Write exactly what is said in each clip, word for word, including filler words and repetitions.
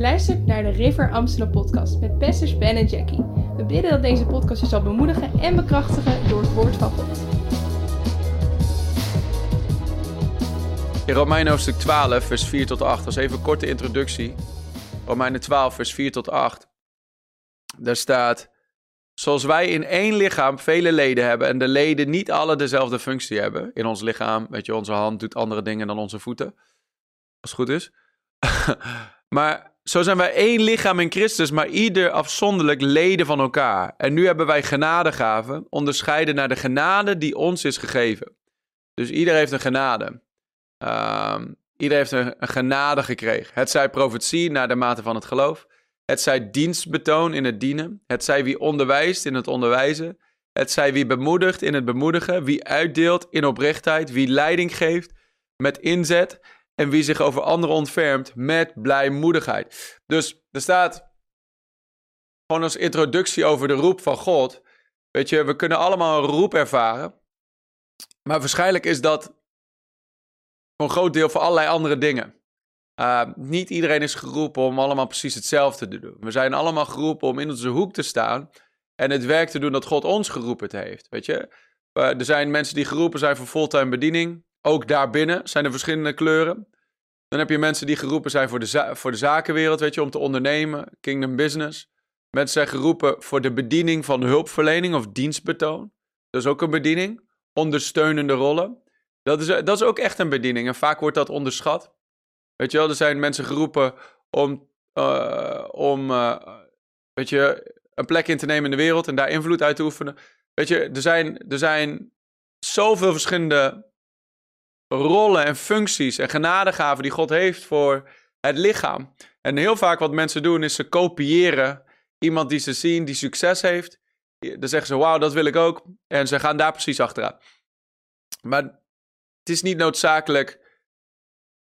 luistert naar de River Amsterdam podcast met pastors Ben en Jackie. We bidden dat deze podcast je zal bemoedigen en bekrachtigen door het woord van God. In Romeinen hoofdstuk twaalf, vers vier tot acht. Dat is even een korte introductie. Romeinen twaalf, vers vier tot acht. Daar staat: zoals wij in één lichaam vele leden hebben en de leden niet alle dezelfde functie hebben. In ons lichaam, weet je, onze hand doet andere dingen dan onze voeten. Als het goed is. Maar zo zijn wij één lichaam in Christus, maar ieder afzonderlijk leden van elkaar. En nu hebben wij genadegaven, onderscheiden naar de genade die ons is gegeven. Dus ieder heeft een genade. Um, ieder heeft een, een genade gekregen. Het zij profetie naar de mate van het geloof. Het zij dienstbetoon in het dienen. Het zij wie onderwijst in het onderwijzen. Het zij wie bemoedigt in het bemoedigen. Wie uitdeelt in oprechtheid. Wie leiding geeft met inzet. En wie zich over anderen ontfermt met blijmoedigheid. Dus er staat gewoon als introductie over de roep van God. Weet je, we kunnen allemaal een roep ervaren. Maar waarschijnlijk is dat voor een groot deel voor allerlei andere dingen. Uh, niet iedereen is geroepen om allemaal precies hetzelfde te doen. We zijn allemaal geroepen om in onze hoek te staan en het werk te doen dat God ons geroepen heeft. Weet je? Uh, er zijn mensen die geroepen zijn voor fulltime bediening. Ook daarbinnen zijn er verschillende kleuren. Dan heb je mensen die geroepen zijn voor de, za- voor de zakenwereld, weet je, om te ondernemen, kingdom business. Mensen zijn geroepen voor de bediening van hulpverlening of dienstbetoon. Dat is ook een bediening. Ondersteunende rollen. Dat is, dat is ook echt een bediening en vaak wordt dat onderschat. Weet je wel, er zijn mensen geroepen om, uh, om uh, weet je, een plek in te nemen in de wereld en daar invloed uit te oefenen. Weet je, er zijn, er zijn zoveel verschillende rollen en functies en genadegaven die God heeft voor het lichaam. En heel vaak wat mensen doen is ze kopiëren iemand die ze zien die succes heeft. Dan zeggen ze, wauw, dat wil ik ook. En ze gaan daar precies achteraan. Maar het is niet noodzakelijk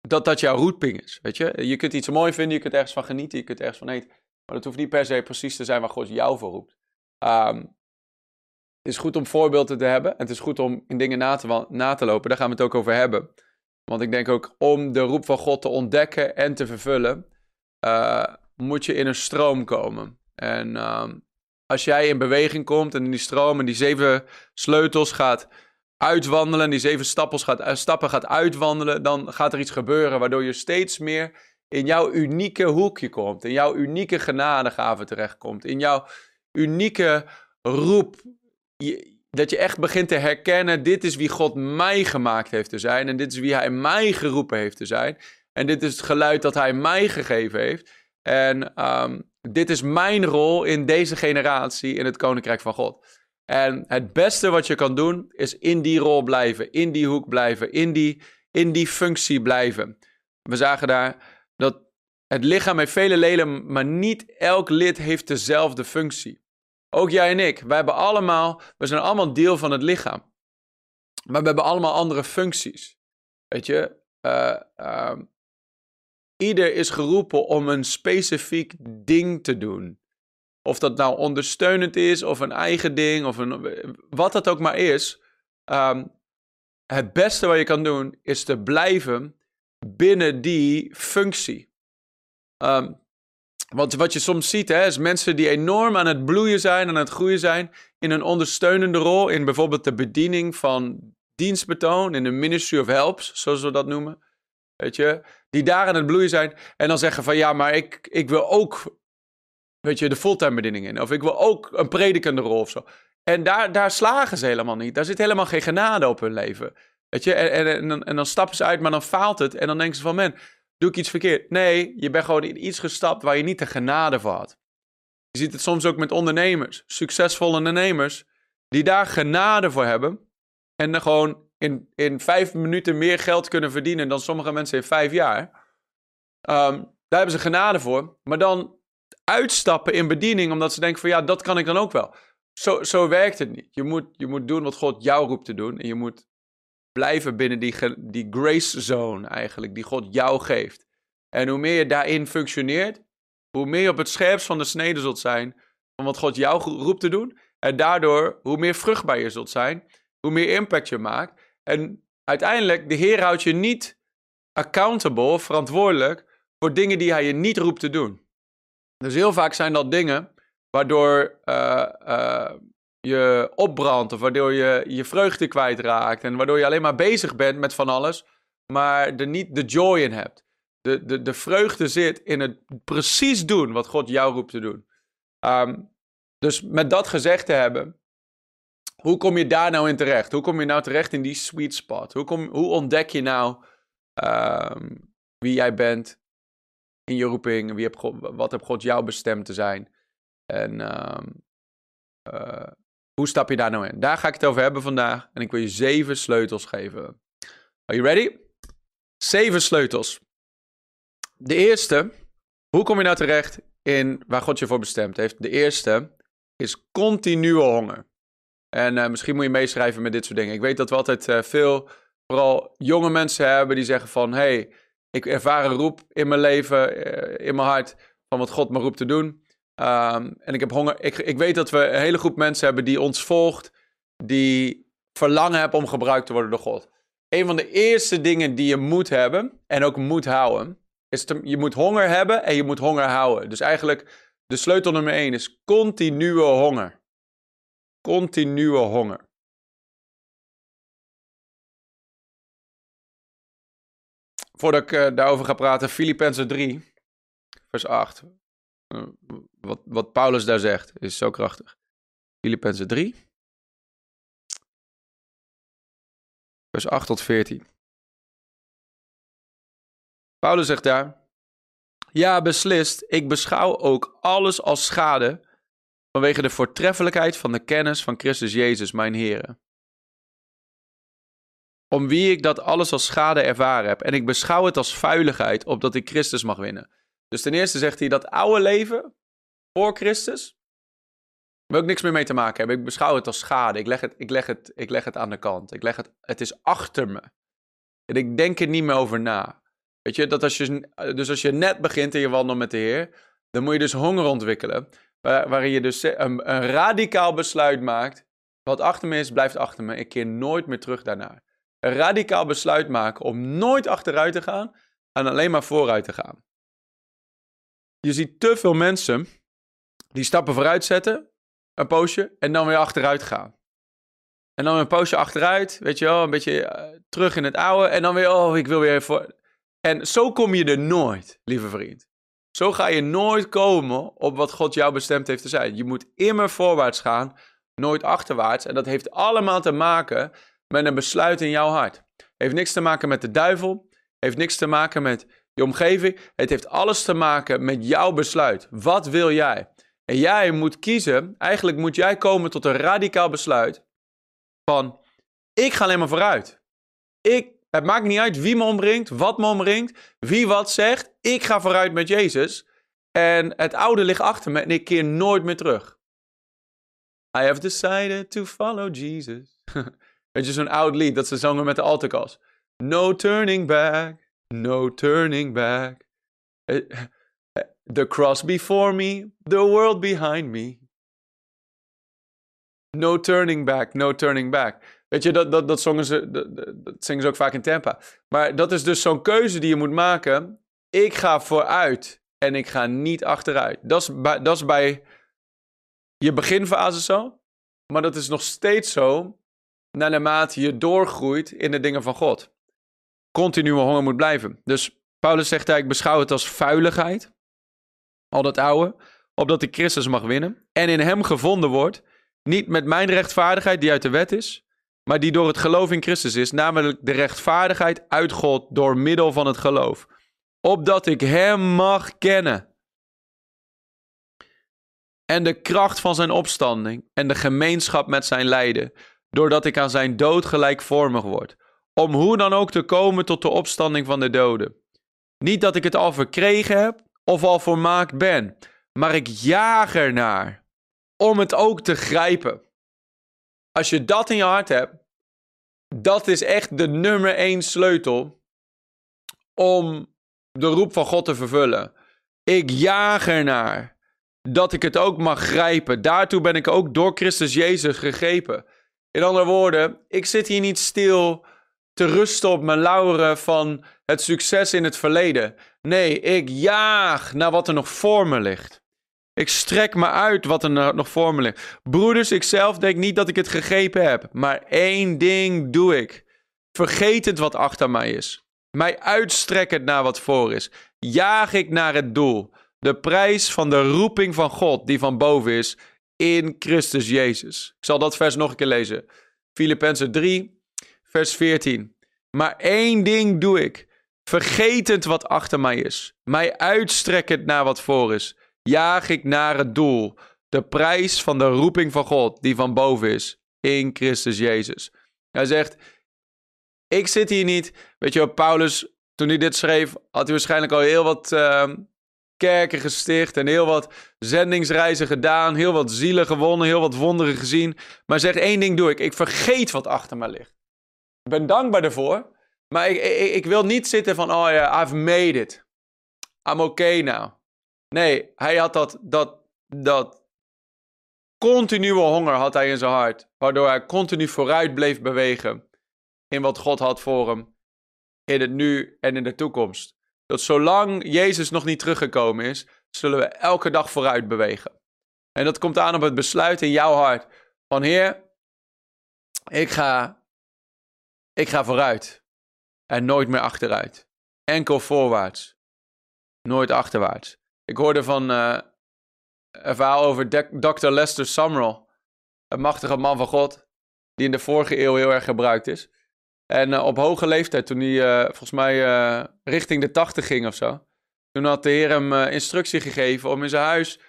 dat dat jouw roeping is, weet je. Je kunt iets mooi vinden, je kunt ergens van genieten, je kunt ergens van eten. Maar dat hoeft niet per se precies te zijn waar God jou voor roept. Um, het is goed om voorbeelden te hebben. En het is goed om in dingen na te, na te lopen. Daar gaan we het ook over hebben. Want ik denk ook om de roep van God te ontdekken en te vervullen, Uh, moet je in een stroom komen. En um, als jij in beweging komt en in die stroom en die zeven sleutels gaat uitwandelen, die zeven stappen gaat, stappen gaat uitwandelen, dan gaat er iets gebeuren waardoor je steeds meer in jouw unieke hoekje komt, in jouw unieke genadegave terechtkomt, in jouw unieke roep, je, dat je echt begint te herkennen, dit is wie God mij gemaakt heeft te zijn en dit is wie hij mij geroepen heeft te zijn en dit is het geluid dat hij mij gegeven heeft en um, dit is mijn rol in deze generatie in het Koninkrijk van God. En het beste wat je kan doen, is in die rol blijven, in die hoek blijven, in die, in die functie blijven. We zagen daar dat het lichaam heeft vele leden, maar niet elk lid heeft dezelfde functie. Ook jij en ik, wij hebben allemaal, we zijn allemaal deel van het lichaam. Maar we hebben allemaal andere functies. Weet je, uh, uh, ieder is geroepen om een specifiek ding te doen. Of dat nou ondersteunend is, of een eigen ding, of een, wat dat ook maar is. Um, het beste wat je kan doen, is te blijven binnen die functie. Um, want wat je soms ziet, hè, is mensen die enorm aan het bloeien zijn, aan het groeien zijn, in een ondersteunende rol, in bijvoorbeeld de bediening van dienstbetoon, in de ministry of helps, zoals we dat noemen. Weet je, die daar aan het bloeien zijn, en dan zeggen van, ja, maar ik, ik wil ook, weet je, de fulltime bediening in. Of ik wil ook een predikende rol of zo. En daar, daar slagen ze helemaal niet. Daar zit helemaal geen genade op hun leven. Weet je, en, en, en, dan, en dan stappen ze uit, maar dan faalt het. En dan denken ze van, man, doe ik iets verkeerd? Nee, je bent gewoon in iets gestapt waar je niet de genade voor had. Je ziet het soms ook met ondernemers. Succesvolle ondernemers. Die daar genade voor hebben. En dan gewoon in, in vijf minuten meer geld kunnen verdienen dan sommige mensen in vijf jaar. Um, daar hebben ze genade voor. Maar dan uitstappen in bediening, omdat ze denken van ja, dat kan ik dan ook wel. Zo, zo werkt het niet. Je moet, je moet doen wat God jou roept te doen. En je moet blijven binnen die, die grace zone eigenlijk, die God jou geeft. En hoe meer je daarin functioneert, hoe meer je op het scherpst van de snede zult zijn van wat God jou roept te doen. En daardoor, hoe meer vruchtbaar je zult zijn, hoe meer impact je maakt. En uiteindelijk, de Heer houdt je niet accountable, verantwoordelijk, voor dingen die hij je niet roept te doen. Dus heel vaak zijn dat dingen waardoor uh, uh, je opbrandt of waardoor je je vreugde kwijtraakt. En waardoor je alleen maar bezig bent met van alles, maar er niet de joy in hebt. De, de, de vreugde zit in het precies doen wat God jou roept te doen. Um, dus met dat gezegd te hebben, hoe kom je daar nou in terecht? Hoe kom je nou terecht in die sweet spot? Hoe, kom, hoe ontdek je nou um, wie jij bent in je roeping? Wie heb God, wat heb God jou bestemd te zijn? En um, uh, hoe stap je daar nou in? Daar ga ik het over hebben vandaag. En ik wil je zeven sleutels geven. Are you ready? Zeven sleutels. De eerste, hoe kom je nou terecht in waar God je voor bestemd heeft? De eerste is continue honger. En uh, misschien moet je meeschrijven met dit soort dingen. Ik weet dat we altijd uh, veel, vooral jonge mensen hebben die zeggen van... hey, ik ervaar een roep in mijn leven, uh, in mijn hart, van wat God me roept te doen. Um, en ik heb honger. Ik, ik weet dat we een hele groep mensen hebben die ons volgt, die verlangen hebben om gebruikt te worden door God. Een van de eerste dingen die je moet hebben en ook moet houden... Is te, je moet honger hebben en je moet honger houden. Dus eigenlijk de sleutel nummer één is continue honger. Continue honger. Voordat ik uh, daarover ga praten, Filippensen drie, vers acht. Uh, wat, wat Paulus daar zegt is zo krachtig. Filippensen drie, vers acht tot veertien. Paulus zegt daar, ja beslist, ik beschouw ook alles als schade vanwege de voortreffelijkheid van de kennis van Christus Jezus, mijn Heere. Om wie ik dat alles als schade ervaren heb en ik beschouw het als vuiligheid opdat ik Christus mag winnen. Dus ten eerste zegt hij dat oude leven voor Christus, daar wil ik niks meer mee te maken hebben. Ik beschouw het als schade, ik leg het, ik leg het, ik leg het aan de kant, ik leg het, het is achter me en ik denk er niet meer over na. Weet je, dat als je, dus als je net begint in je wandel met de Heer, dan moet je dus honger ontwikkelen. Waar, waarin je dus een, een radicaal besluit maakt. Wat achter me is, blijft achter me. Ik keer nooit meer terug daarnaar. Een radicaal besluit maken om nooit achteruit te gaan en alleen maar vooruit te gaan. Je ziet te veel mensen die stappen vooruit zetten, een poosje, en dan weer achteruit gaan. En dan een poosje achteruit, weet je wel, een beetje uh, terug in het oude. En dan weer, oh, ik wil weer voor... En zo kom je er nooit, lieve vriend. Zo ga je nooit komen op wat God jou bestemd heeft te zijn. Je moet immer voorwaarts gaan, nooit achterwaarts. En dat heeft allemaal te maken met een besluit in jouw hart. Heeft niks te maken met de duivel. Heeft niks te maken met je omgeving. Het heeft alles te maken met jouw besluit. Wat wil jij? En jij moet kiezen, eigenlijk moet jij komen tot een radicaal besluit van, ik ga alleen maar vooruit. Ik Het maakt niet uit wie me omringt, wat me omringt, wie wat zegt. Ik ga vooruit met Jezus. En het oude ligt achter me en ik keer nooit meer terug. I have decided to follow Jesus. Weet je, zo'n oud lied dat ze zongen met de altarcalls. No turning back, no turning back. The cross before me, the world behind me. No turning back, no turning back. Weet je, dat, dat, dat, zongen ze, dat, dat zingen ze ook vaak in Tampa. Maar dat is dus zo'n keuze die je moet maken. Ik ga vooruit en ik ga niet achteruit. Dat is bij, dat is bij je beginfase zo. Maar dat is nog steeds zo naarmate je doorgroeit in de dingen van God. Continue honger moet blijven. Dus Paulus zegt eigenlijk, beschouw het als vuiligheid. Al dat oude. Opdat ik Christus mag winnen. En in hem gevonden wordt. Niet met mijn rechtvaardigheid die uit de wet is. Maar die door het geloof in Christus is, namelijk de rechtvaardigheid uit God door middel van het geloof. Opdat ik hem mag kennen. En de kracht van zijn opstanding en de gemeenschap met zijn lijden, doordat ik aan zijn dood gelijkvormig word. Om hoe dan ook te komen tot de opstanding van de doden. Niet dat ik het al verkregen heb of al volmaakt ben, maar ik jaag ernaar om het ook te grijpen. Als je dat in je hart hebt, dat is echt de nummer één sleutel om de roep van God te vervullen. Ik jaag ernaar dat ik het ook mag grijpen. Daartoe ben ik ook door Christus Jezus gegrepen. In andere woorden, ik zit hier niet stil te rusten op mijn lauweren van het succes in het verleden. Nee, ik jaag naar wat er nog voor me ligt. Ik strek me uit wat er nog voor me ligt. Broeders, ik zelf denk niet dat ik het gegrepen heb. Maar één ding doe ik. Vergetend wat achter mij is. Mij uitstrekkend naar wat voor is. Jaag ik naar het doel. De prijs van de roeping van God die van boven is. In Christus Jezus. Ik zal dat vers nog een keer lezen. Filippensen drie, vers veertien. Maar één ding doe ik. Vergetend wat achter mij is. Mij uitstrekkend naar wat voor is. Jaag ik naar het doel, de prijs van de roeping van God die van boven is, in Christus Jezus. Hij zegt, ik zit hier niet. Weet je, Paulus, toen hij dit schreef, had hij waarschijnlijk al heel wat uh, kerken gesticht en heel wat zendingsreizen gedaan, heel wat zielen gewonnen, heel wat wonderen gezien. Maar hij zegt, één ding doe ik, ik vergeet wat achter mij ligt. Ik ben dankbaar daarvoor, maar ik, ik, ik wil niet zitten van, oh ja, I've made it. I'm okay now. Nee, hij had dat, dat, dat continue honger had hij in zijn hart. Waardoor hij continu vooruit bleef bewegen in wat God had voor hem. In het nu en in de toekomst. Dat zolang Jezus nog niet teruggekomen is, zullen we elke dag vooruit bewegen. En dat komt aan op het besluit in jouw hart. Van Heer, ik ga, ik ga vooruit. En nooit meer achteruit. Enkel voorwaarts. Nooit achterwaarts. Ik hoorde van uh, een verhaal over dokter Lester Sumrall. Een machtige man van God. Die in de vorige eeuw heel erg gebruikt is. En uh, op hoge leeftijd, toen hij uh, volgens mij uh, richting de tachtig ging of zo. Toen had de Heer hem uh, instructie gegeven om in zijn huis,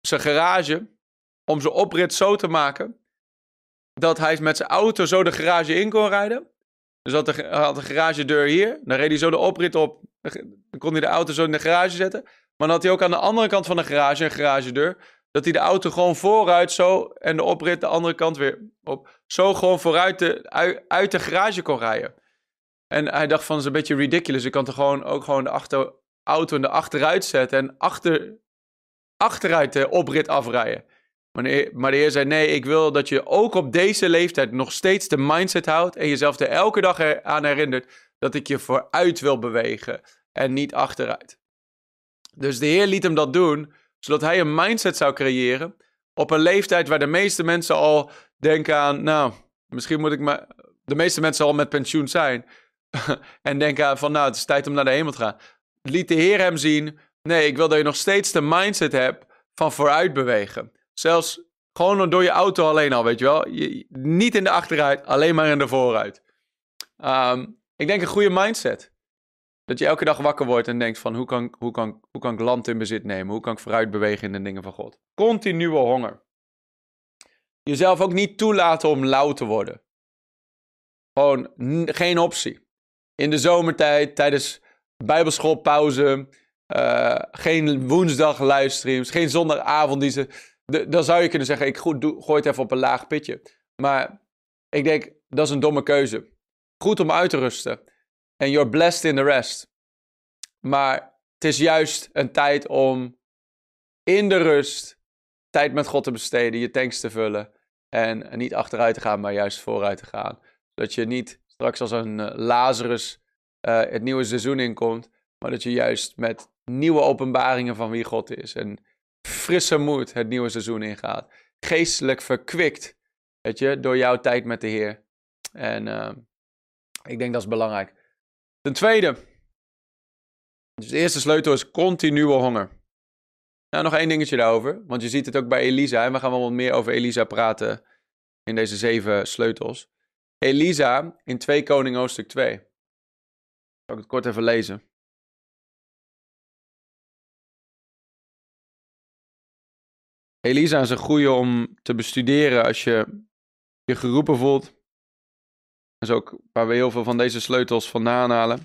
zijn garage, om zijn oprit zo te maken. Dat hij met zijn auto zo de garage in kon rijden. Dus had de, had de garagedeur hier. Dan reed hij zo de oprit op. Dan kon hij de auto zo in de garage zetten. Maar dan had hij ook aan de andere kant van de garage, een garagedeur, dat hij de auto gewoon vooruit zo, en de oprit de andere kant weer op, zo gewoon vooruit de, uit, uit de garage kon rijden. En hij dacht van, dat is een beetje ridiculous. Ik kan er gewoon ook gewoon de achter, auto in de achteruit zetten en achter, achteruit de oprit afrijden. Maar de, maar de Heer zei, nee, ik wil dat je ook op deze leeftijd nog steeds de mindset houdt en jezelf er elke dag aan herinnert dat ik je vooruit wil bewegen en niet achteruit. Dus de Heer liet hem dat doen, zodat hij een mindset zou creëren op een leeftijd waar de meeste mensen al denken aan, nou, misschien moet ik maar... De meeste mensen al met pensioen zijn en denken aan van, nou, het is tijd om naar de hemel te gaan. Liet de Heer hem zien, nee, ik wil dat je nog steeds de mindset hebt van vooruit bewegen. Zelfs gewoon door je auto alleen al, weet je wel. Je, niet in de achteruit, alleen maar in de vooruit. Um, ik denk een goede mindset. Dat je elke dag wakker wordt en denkt van hoe kan, hoe, kan, hoe kan ik land in bezit nemen? Hoe kan ik vooruit bewegen in de dingen van God? Continue honger. Jezelf ook niet toelaten om lauw te worden. Gewoon geen optie. In de zomertijd, tijdens bijbelschoolpauze, uh, geen woensdag livestreams, geen zondagavond. Dan zou je kunnen zeggen, ik goed doe, gooi het even op een laag pitje. Maar ik denk, dat is een domme keuze. Goed om uit te rusten. En you're blessed in the rest. Maar het is juist een tijd om in de rust tijd met God te besteden, je tanks te vullen en niet achteruit te gaan, maar juist vooruit te gaan. Dat je niet straks als een Lazarus uh, het nieuwe seizoen inkomt, maar dat je juist met nieuwe openbaringen van wie God is en frisse moed het nieuwe seizoen ingaat. Geestelijk verkwikt, weet je, door jouw tijd met de Heer. En uh, ik denk dat is belangrijk. Ten tweede, dus de eerste sleutel is continue honger. Nou, nog één dingetje daarover, want je ziet het ook bij Elisa. En we gaan wel wat meer over Elisa praten in deze zeven sleutels. Elisa in twee Koningen hoofdstuk twee. Zal ik het kort even lezen. Elisa is een goeie om te bestuderen als je je geroepen voelt. Dat is ook waar we heel veel van deze sleutels vandaan halen.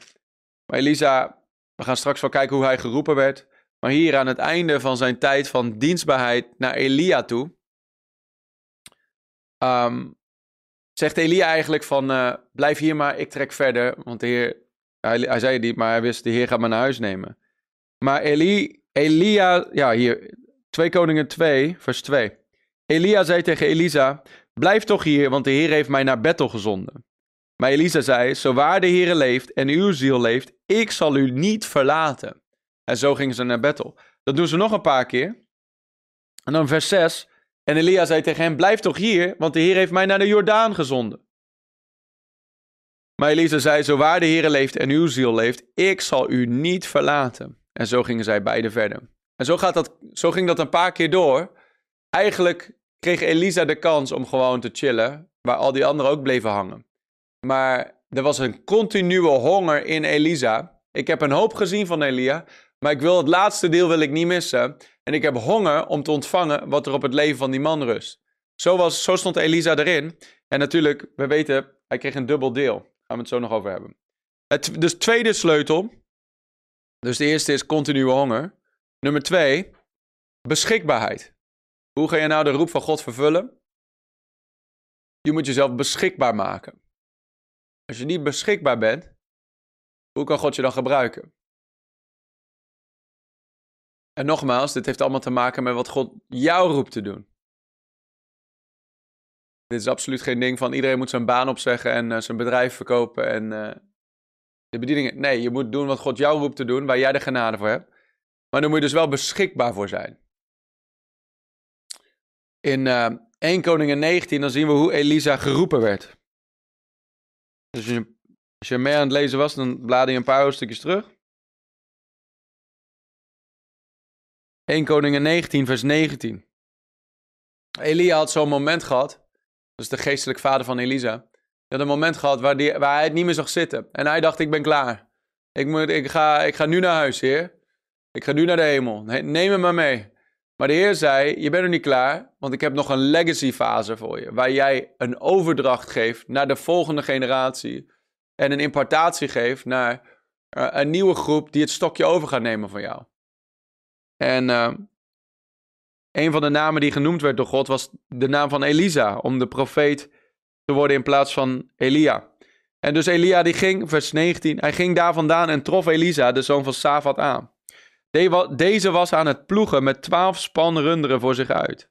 Maar Elisa, we gaan straks wel kijken hoe hij geroepen werd. Maar hier aan het einde van zijn tijd van dienstbaarheid naar Elia toe. Um, zegt Elia eigenlijk van, uh, blijf hier maar, ik trek verder. Want de Heer, hij, hij zei het niet, maar hij wist, de Heer gaat me naar huis nemen. Maar Eli, Elia, ja hier, twee Koningen twee, vers twee. Elia zei tegen Elisa, blijf toch hier, want de Heer heeft mij naar Bethel gezonden. Maar Elisa zei, zo waar de Heere leeft en uw ziel leeft, ik zal u niet verlaten. En zo gingen ze naar Bethel. Dat doen ze nog een paar keer. En dan vers zes. En Elia zei tegen hem, blijf toch hier, want de Heer heeft mij naar de Jordaan gezonden. Maar Elisa zei, zo waar de Heer leeft en uw ziel leeft, ik zal u niet verlaten. En zo gingen zij beiden verder. En zo, gaat dat, zo ging dat een paar keer door. Eigenlijk kreeg Elisa de kans om gewoon te chillen, waar al die anderen ook bleven hangen. Maar er was een continue honger in Elisa. Ik heb een hoop gezien van Elia, maar ik wil het laatste deel wil ik niet missen. En ik heb honger om te ontvangen wat er op het leven van die man rust. Zo, was, zo stond Elisa erin. En natuurlijk, we weten, hij kreeg een dubbel deel. Daar gaan we het zo nog over hebben. Het, dus tweede sleutel. Dus de eerste is continue honger. Nummer twee, beschikbaarheid. Hoe ga je nou de roep van God vervullen? Je moet jezelf beschikbaar maken. Als je niet beschikbaar bent, hoe kan God je dan gebruiken? En nogmaals, dit heeft allemaal te maken met wat God jou roept te doen. Dit is absoluut geen ding van iedereen moet zijn baan opzeggen en uh, zijn bedrijf verkopen en uh, de bedieningen. Nee, je moet doen wat God jou roept te doen, waar jij de genade voor hebt. Maar dan moet je dus wel beschikbaar voor zijn. In uh, Eerste Koningen negentien, dan zien we hoe Elisa geroepen werd. Dus als je, als je mee aan het lezen was, dan blader je een paar hoofdstukjes terug. Eerste Koningen negentien, vers negentien. Elia had zo'n moment gehad. Dus de geestelijk vader van Elisa. Hij had een moment gehad waar, die, waar hij het niet meer zag zitten. En hij dacht, ik ben klaar. Ik, moet, ik, ga, ik ga nu naar huis, Heer. Ik ga nu naar de hemel. Neem me maar mee. Maar de Heer zei, je bent nog niet klaar. Want ik heb nog een legacy fase voor je. Waar jij een overdracht geeft naar de volgende generatie. En een impartatie geeft naar een nieuwe groep die het stokje over gaat nemen van jou. En uh, een van de namen die genoemd werd door God was de naam van Elisa, om de profeet te worden in plaats van Elia. En dus Elia die ging, vers negentien, hij ging daar vandaan en trof Elisa, de zoon van Safat, aan. Deze was aan het ploegen met twaalf span runderen voor zich uit.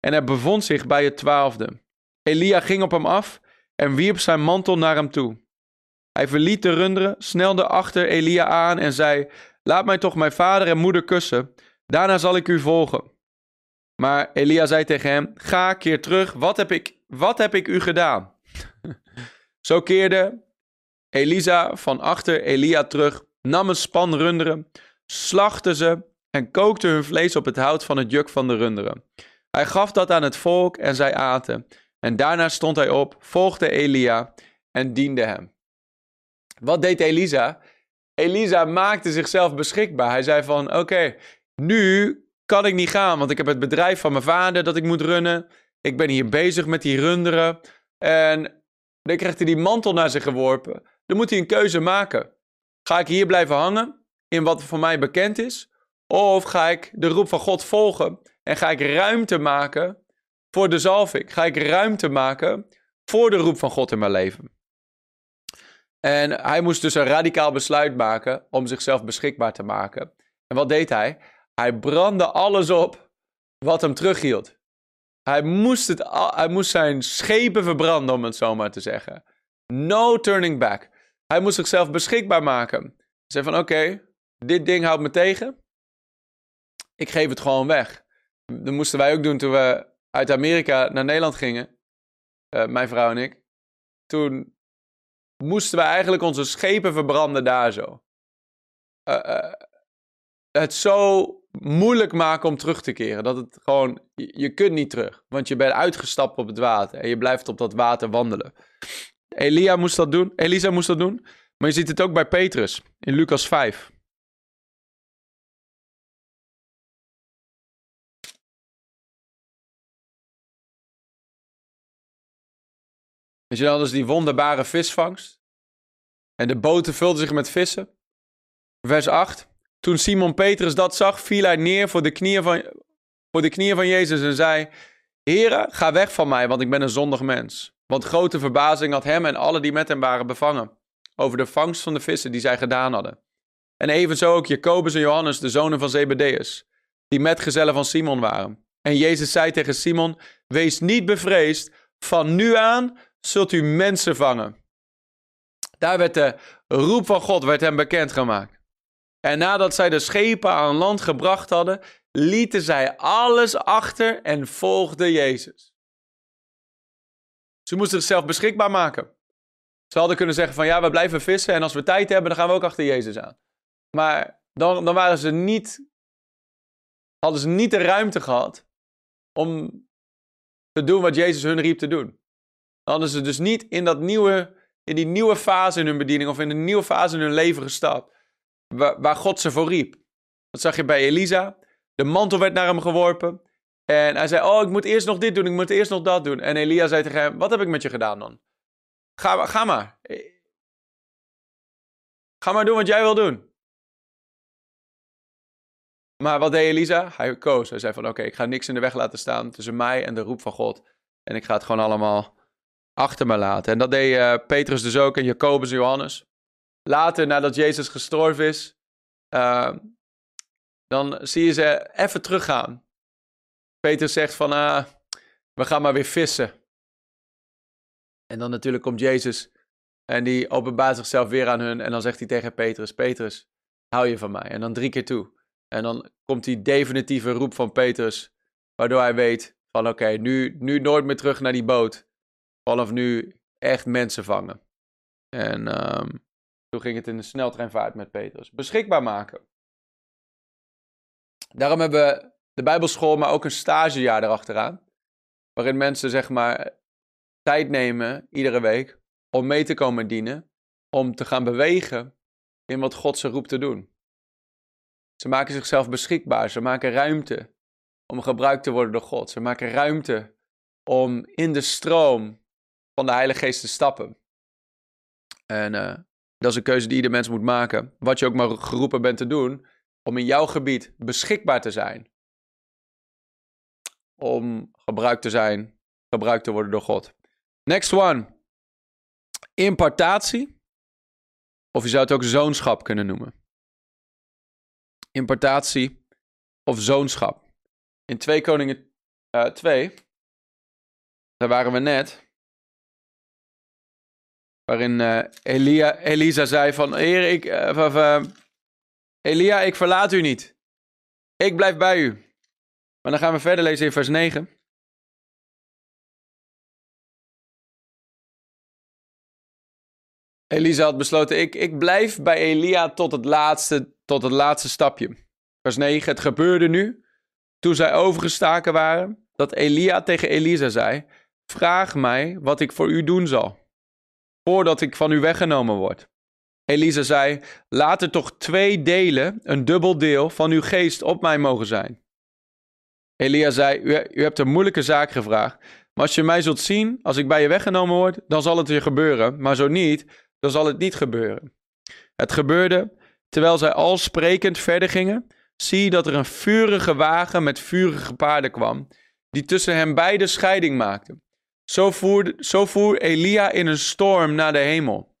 En hij bevond zich bij het twaalfde. Elia ging op hem af en wierp zijn mantel naar hem toe. Hij verliet de runderen, snelde achter Elia aan en zei, laat mij toch mijn vader en moeder kussen, daarna zal ik u volgen. Maar Elia zei tegen hem, ga, keer terug, wat heb ik, wat heb ik u gedaan? Zo keerde Elisa van achter Elia terug, nam een span runderen, slachtte ze en kookte hun vlees op het hout van het juk van de runderen. Hij gaf dat aan het volk en zij aten. En daarna stond hij op, volgde Elia en diende hem. Wat deed Elisa? Elisa maakte zichzelf beschikbaar. Hij zei van, oké, okay, nu kan ik niet gaan, want ik heb het bedrijf van mijn vader dat ik moet runnen. Ik ben hier bezig met die runderen. En dan krijgt hij die mantel naar zich geworpen. Dan moet hij een keuze maken. Ga ik hier blijven hangen in wat voor mij bekend is? Of ga ik de roep van God volgen en ga ik ruimte maken voor de zalving? Ga ik ruimte maken voor de roep van God in mijn leven? En hij moest dus een radicaal besluit maken om zichzelf beschikbaar te maken. En wat deed hij? Hij brandde alles op wat hem terughield. Hij moest, het, hij moest zijn schepen verbranden, om het zo maar te zeggen. No turning back. Hij moest zichzelf beschikbaar maken. Hij zei van, oké, okay, dit ding houdt me tegen. Ik geef het gewoon weg. Dat moesten wij ook doen toen we uit Amerika naar Nederland gingen. Uh, mijn vrouw en ik. Toen moesten we eigenlijk onze schepen verbranden daar zo. Uh, uh, het zo moeilijk maken om terug te keren. Dat het gewoon, je, je kunt niet terug. Want je bent uitgestapt op het water. En je blijft op dat water wandelen. Elia moest dat doen. Elisa moest dat doen. Maar je ziet het ook bij Petrus. In Lucas vijf. Weet je dan dus die wonderbare visvangst? En de boten vulden zich met vissen. Vers acht. Toen Simon Petrus dat zag, viel hij neer voor de knieën van, voor de knieën van Jezus en zei, Heere, ga weg van mij, want ik ben een zondig mens. Want grote verbazing had hem en alle die met hem waren bevangen over de vangst van de vissen die zij gedaan hadden. En evenzo ook Jacobus en Johannes, de zonen van Zebedeus, die metgezellen van Simon waren. En Jezus zei tegen Simon, wees niet bevreesd, van nu aan zult u mensen vangen. Daar werd de roep van God werd hem bekendgemaakt. En nadat zij de schepen aan land gebracht hadden, lieten zij alles achter en volgden Jezus. Ze moesten zichzelf beschikbaar maken. Ze hadden kunnen zeggen van ja, we blijven vissen en als we tijd hebben, dan gaan we ook achter Jezus aan. Maar dan, dan waren ze niet, hadden ze niet de ruimte gehad om te doen wat Jezus hun riep te doen. Dan hadden ze dus niet in, dat nieuwe, in die nieuwe fase in hun bediening of in een nieuwe fase in hun leven gestapt, waar, waar God ze voor riep. Dat zag je bij Elisa. De mantel werd naar hem geworpen. En hij zei, oh, ik moet eerst nog dit doen, ik moet eerst nog dat doen. En Elia zei tegen hem, wat heb ik met je gedaan dan? Ga, ga maar. Ga maar doen wat jij wil doen. Maar wat deed Elisa? Hij koos. Hij zei van, oké, okay, ik ga niks in de weg laten staan tussen mij en de roep van God. En ik ga het gewoon allemaal achter me laten. En dat deed uh, Petrus dus ook en Jacobus en Johannes. Later, nadat Jezus gestorven is, uh, dan zie je ze even teruggaan. Petrus zegt van, uh, we gaan maar weer vissen. En dan natuurlijk komt Jezus en die openbaart zichzelf weer aan hun. En dan zegt hij tegen Petrus, Petrus, hou je van mij? En dan drie keer toe. En dan komt die definitieve roep van Petrus, waardoor hij weet van oké, okay, nu, nu nooit meer terug naar die boot. Vanaf nu echt mensen vangen. En um, toen ging het in de sneltreinvaart met Petrus. Beschikbaar maken. Daarom hebben we de Bijbelschool, maar ook een stagejaar erachteraan. Waarin mensen zeg maar tijd nemen, iedere week, om mee te komen dienen. Om te gaan bewegen in wat God ze roept te doen. Ze maken zichzelf beschikbaar. Ze maken ruimte om gebruikt te worden door God. Ze maken ruimte om in de stroom van de Heilige Geest te stappen. En uh, dat is een keuze die ieder mens moet maken. Wat je ook maar geroepen bent te doen, om in jouw gebied beschikbaar te zijn. Om gebruikt te zijn, gebruikt te worden door God. Next one. Impartatie. Of je zou het ook zoonschap kunnen noemen. Impartatie of zoonschap. In twee Koningen twee, daar waren we net, waarin uh, Elia, Elisa zei van, Heer, ik, uh, uh, Elia, ik verlaat u niet. Ik blijf bij u. Maar dan gaan we verder lezen in vers negen. Elisa had besloten, ik, ik blijf bij Elia tot het laatste, tot het laatste stapje. vers negen, het gebeurde nu, toen zij overgestaken waren, dat Elia tegen Elisa zei, vraag mij wat ik voor u doen zal, voordat ik van u weggenomen word. Elisa zei, laat er toch twee delen, een dubbel deel van uw geest op mij mogen zijn. Elia zei, u, u hebt een moeilijke zaak gevraagd, maar als je mij zult zien, als ik bij je weggenomen word, dan zal het je gebeuren, maar zo niet, dan zal het niet gebeuren. Het gebeurde, terwijl zij al sprekend verder gingen, zie dat er een vurige wagen met vurige paarden kwam, die tussen hen beiden scheiding maakte. Zo voer, zo voer Elia in een storm naar de hemel.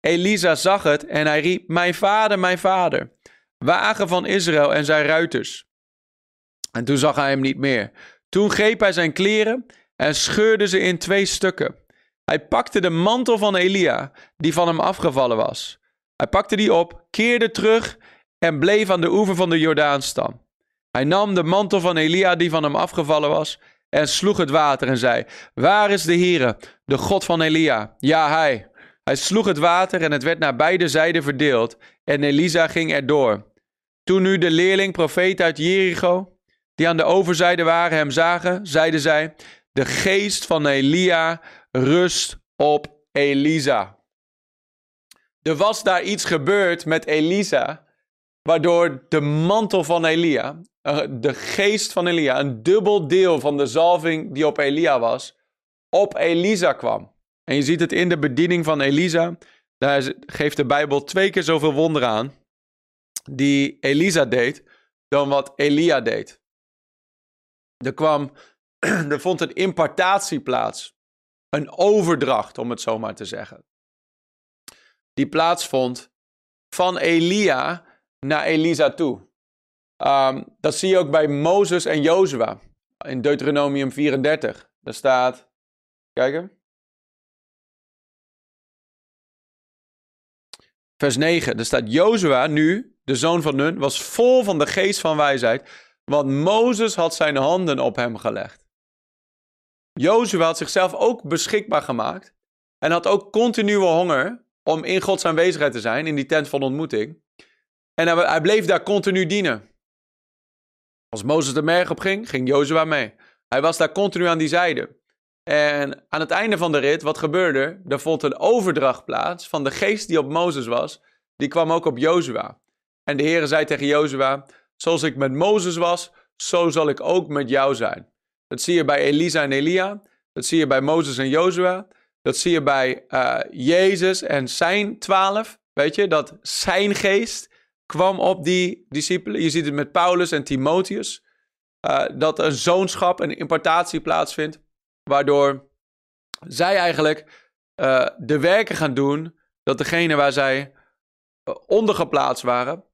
Elisa zag het en hij riep, mijn vader, mijn vader, wagen van Israël en zijn ruiters. En toen zag hij hem niet meer. Toen greep hij zijn kleren en scheurde ze in twee stukken. Hij pakte de mantel van Elia, die van hem afgevallen was. Hij pakte die op, keerde terug en bleef aan de oever van de Jordaanstam. Hij nam de mantel van Elia, die van hem afgevallen was, en sloeg het water en zei, waar is de Heere, de God van Elia? Ja, hij. Hij sloeg het water en het werd naar beide zijden verdeeld en Elisa ging erdoor. Toen nu de leerling profeet uit Jericho, die aan de overzijde waren, hem zagen, zeiden zij, de geest van Elia rust op Elisa. Er was daar iets gebeurd met Elisa, waardoor de mantel van Elia, de geest van Elia, een dubbel deel van de zalving die op Elia was, op Elisa kwam. En je ziet het in de bediening van Elisa, daar geeft de Bijbel twee keer zoveel wonderen aan, die Elisa deed, dan wat Elia deed. Er kwam, er vond een impartatie plaats, een overdracht om het zo maar te zeggen. Die plaatsvond van Elia naar Elisa toe. Um, dat zie je ook bij Mozes en Jozua in Deuteronomium vierendertig. Daar staat, kijken, vers negen. Daar staat Jozua nu, de zoon van Nun, was vol van de geest van wijsheid, Want Mozes had zijn handen op hem gelegd. Jozua had zichzelf ook beschikbaar gemaakt. En had ook continue honger om in Gods aanwezigheid te zijn, in die tent van ontmoeting. En hij bleef daar continu dienen. Als Mozes de berg op ging, ging Jozua mee. Hij was daar continu aan die zijde. En aan het einde van de rit, wat gebeurde? Er vond een overdracht plaats van de geest die op Mozes was. Die kwam ook op Jozua. En de Heere zei tegen Jozua, zoals ik met Mozes was, zo zal ik ook met jou zijn. Dat zie je bij Elisa en Elia. Dat zie je bij Mozes en Jozua. Dat zie je bij uh, Jezus en zijn twaalf. Weet je, dat zijn geest kwam op die discipelen. Je ziet het met Paulus en Timotheus. Uh, dat een zoonschap, een impartatie plaatsvindt. Waardoor zij eigenlijk uh, de werken gaan doen dat degene waar zij uh, ondergeplaatst waren,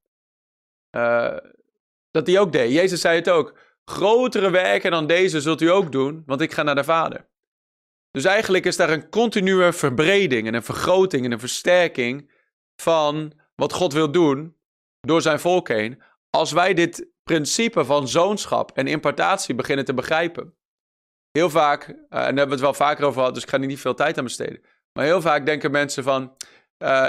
uh, dat die ook deed. Jezus zei het ook, grotere werken dan deze zult u ook doen, want ik ga naar de Vader. Dus eigenlijk is daar een continue verbreding en een vergroting en een versterking van wat God wil doen door zijn volk heen, als wij dit principe van zoonschap en impartatie beginnen te begrijpen. Heel vaak, en daar hebben we het wel vaker over gehad, dus ik ga er niet veel tijd aan besteden. Maar heel vaak denken mensen van, uh,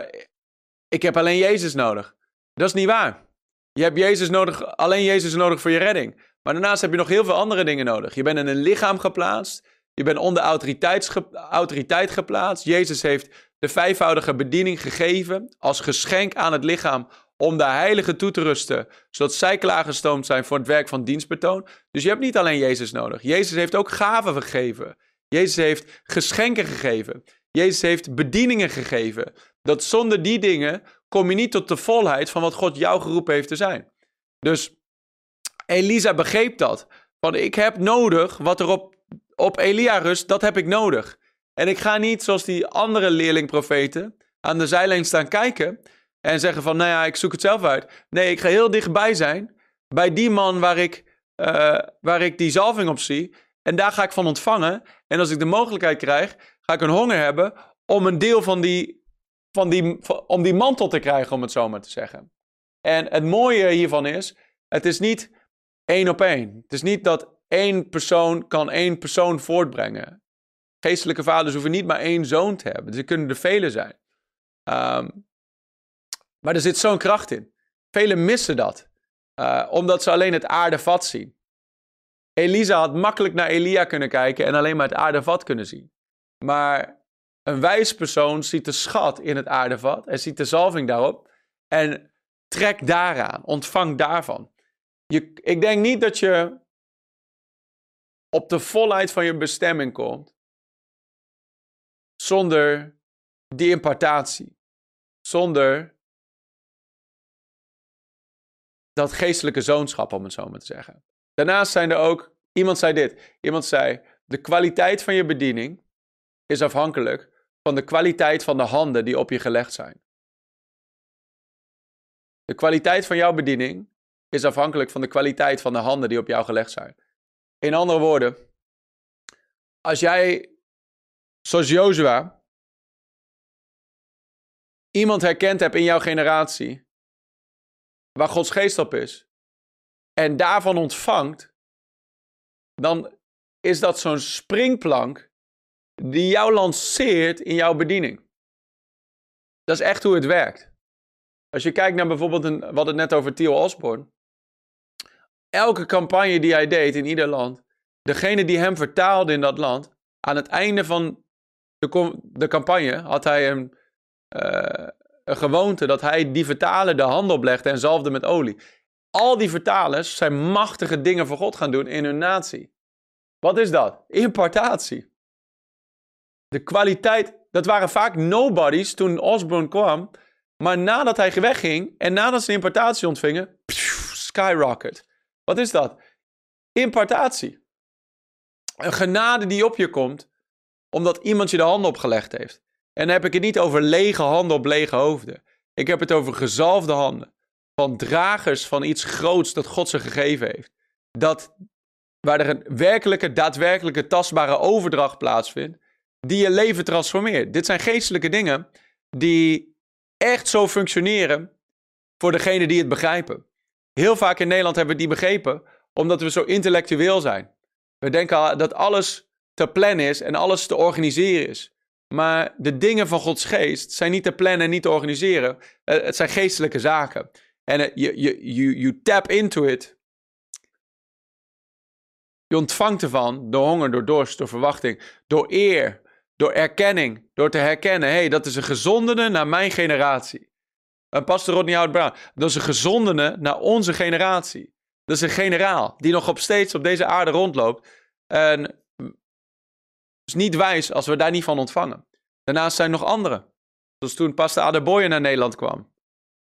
ik heb alleen Jezus nodig. Dat is niet waar. Je hebt Jezus nodig, alleen Jezus nodig voor je redding. Maar daarnaast heb je nog heel veel andere dingen nodig. Je bent in een lichaam geplaatst. Je bent onder autoriteitsge- autoriteit geplaatst. Jezus heeft de vijfvoudige bediening gegeven als geschenk aan het lichaam om de heiligen toe te rusten, zodat zij klaargestoomd zijn voor het werk van dienstbetoon. Dus je hebt niet alleen Jezus nodig. Jezus heeft ook gaven gegeven. Jezus heeft geschenken gegeven. Jezus heeft bedieningen gegeven. Dat zonder die dingen kom je niet tot de volheid van wat God jou geroepen heeft te zijn. Dus Elisa begreep dat. Want ik heb nodig wat er op, op Elia rust, dat heb ik nodig. En ik ga niet zoals die andere leerlingprofeten aan de zijlijn staan kijken en zeggen van, nou ja, ik zoek het zelf uit. Nee, ik ga heel dichtbij zijn bij die man waar ik, uh, waar ik die zalving op zie. En daar ga ik van ontvangen. En als ik de mogelijkheid krijg, ga ik een honger hebben om een deel van die, van die, van, om die mantel te krijgen, om het zo maar te zeggen. En het mooie hiervan is, het is niet één op één. Het is niet dat één persoon kan één persoon voortbrengen. Geestelijke vaders hoeven niet maar één zoon te hebben. Ze kunnen er vele zijn. Um, Maar er zit zo'n kracht in. Velen missen dat. Uh, omdat ze alleen het aardevat zien. Elisa had makkelijk naar Elia kunnen kijken en alleen maar het aardevat kunnen zien. Maar een wijs persoon ziet de schat in het aardevat en ziet de zalving daarop. En trekt daaraan. Ontvang daarvan. Je, ik denk niet dat je op de volheid van je bestemming komt zonder die impartatie. Zonder dat geestelijke zoonschap, om het zo maar te zeggen. Daarnaast zijn er ook, iemand zei dit, iemand zei, de kwaliteit van je bediening is afhankelijk van de kwaliteit van de handen die op je gelegd zijn. De kwaliteit van jouw bediening is afhankelijk van de kwaliteit van de handen die op jou gelegd zijn. In andere woorden, als jij, zoals Jozua, iemand herkend hebt in jouw generatie waar Gods geest op is, en daarvan ontvangt, dan is dat zo'n springplank die jou lanceert in jouw bediening. Dat is echt hoe het werkt. Als je kijkt naar bijvoorbeeld, een, we hadden het net over Theo Osborne. Elke campagne die hij deed in ieder land, degene die hem vertaalde in dat land, aan het einde van de, de campagne had hij een Uh, een gewoonte dat hij die vertaler de hand oplegde en zalfde met olie. Al die vertalers zijn machtige dingen voor God gaan doen in hun natie. Wat is dat? Impartatie. De kwaliteit, dat waren vaak nobodies toen Osborne kwam, maar nadat hij wegging en nadat ze impartatie ontvingen, pff, skyrocket. Wat is dat? Impartatie. Een genade die op je komt, omdat iemand je de hand opgelegd heeft. En dan heb ik het niet over lege handen op lege hoofden. Ik heb het over gezalfde handen. Van dragers van iets groots dat God ze gegeven heeft. Dat, waar er een werkelijke, daadwerkelijke, tastbare overdracht plaatsvindt. Die je leven transformeert. Dit zijn geestelijke dingen die echt zo functioneren voor degenen die het begrijpen. Heel vaak in Nederland hebben we die begrepen. Omdat we zo intellectueel zijn. We denken dat alles te plannen is en alles te organiseren is. Maar de dingen van Gods geest zijn niet te plannen en niet te organiseren. Het zijn geestelijke zaken. En je, je, you, you tap into it. Je ontvangt ervan door honger, door dorst, door verwachting, door eer, door erkenning, door te herkennen. Hé, hey, dat is een gezondene naar mijn generatie. En Pastor Rodney Howard-Browne, dat is een gezondene naar onze generatie. Dat is een generaal die nog op steeds op deze aarde rondloopt. En het is niet wijs als we daar niet van ontvangen. Daarnaast zijn nog anderen. Zoals toen Pastor Adeboye naar Nederland kwam.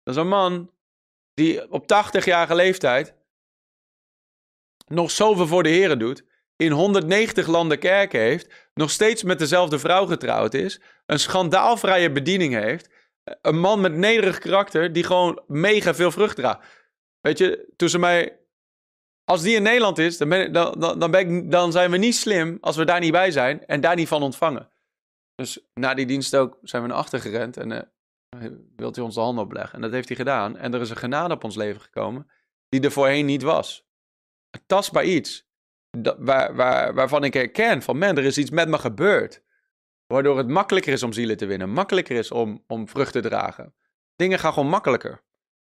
Dat is een man die op tachtigjarige leeftijd nog zoveel voor de Here doet, in honderdnegentig landen kerken heeft, nog steeds met dezelfde vrouw getrouwd is, een schandaalvrije bediening heeft, een man met nederig karakter die gewoon mega veel vrucht draagt. Weet je, toen ze mij, als die in Nederland is, dan, ben ik, dan, dan, ben ik, dan zijn we niet slim als we daar niet bij zijn en daar niet van ontvangen. Dus na die dienst ook zijn we naar achter gerend en uh, wilt u ons de handen opleggen. En dat heeft hij gedaan en er is een genade op ons leven gekomen die er voorheen niet was. Een tastbaar iets, dat, waar, waar, waarvan ik herken van, man, er is iets met me gebeurd. Waardoor het makkelijker is om zielen te winnen, makkelijker is om, om vrucht te dragen. Dingen gaan gewoon makkelijker.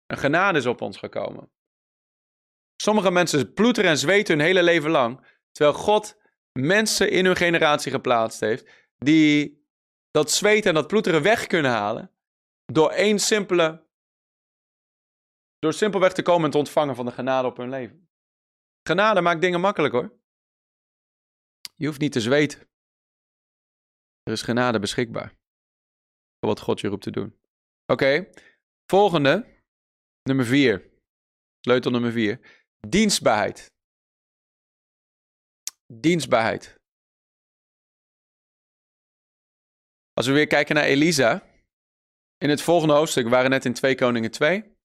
Een genade is op ons gekomen. Sommige mensen ploeteren en zweten hun hele leven lang, terwijl God mensen in hun generatie geplaatst heeft, die dat zweten en dat ploeteren weg kunnen halen, door één simpele, door simpelweg te komen en te ontvangen van de genade op hun leven. Genade maakt dingen makkelijk hoor. Je hoeft niet te zweten. Er is genade beschikbaar. Voor wat God je roept te doen. Oké, okay. Volgende. Nummer vier. Sleutel nummer vier. Dienstbaarheid. Dienstbaarheid. Als we weer kijken naar Elisa. In het volgende hoofdstuk, we waren net in twee Koningen twee. Als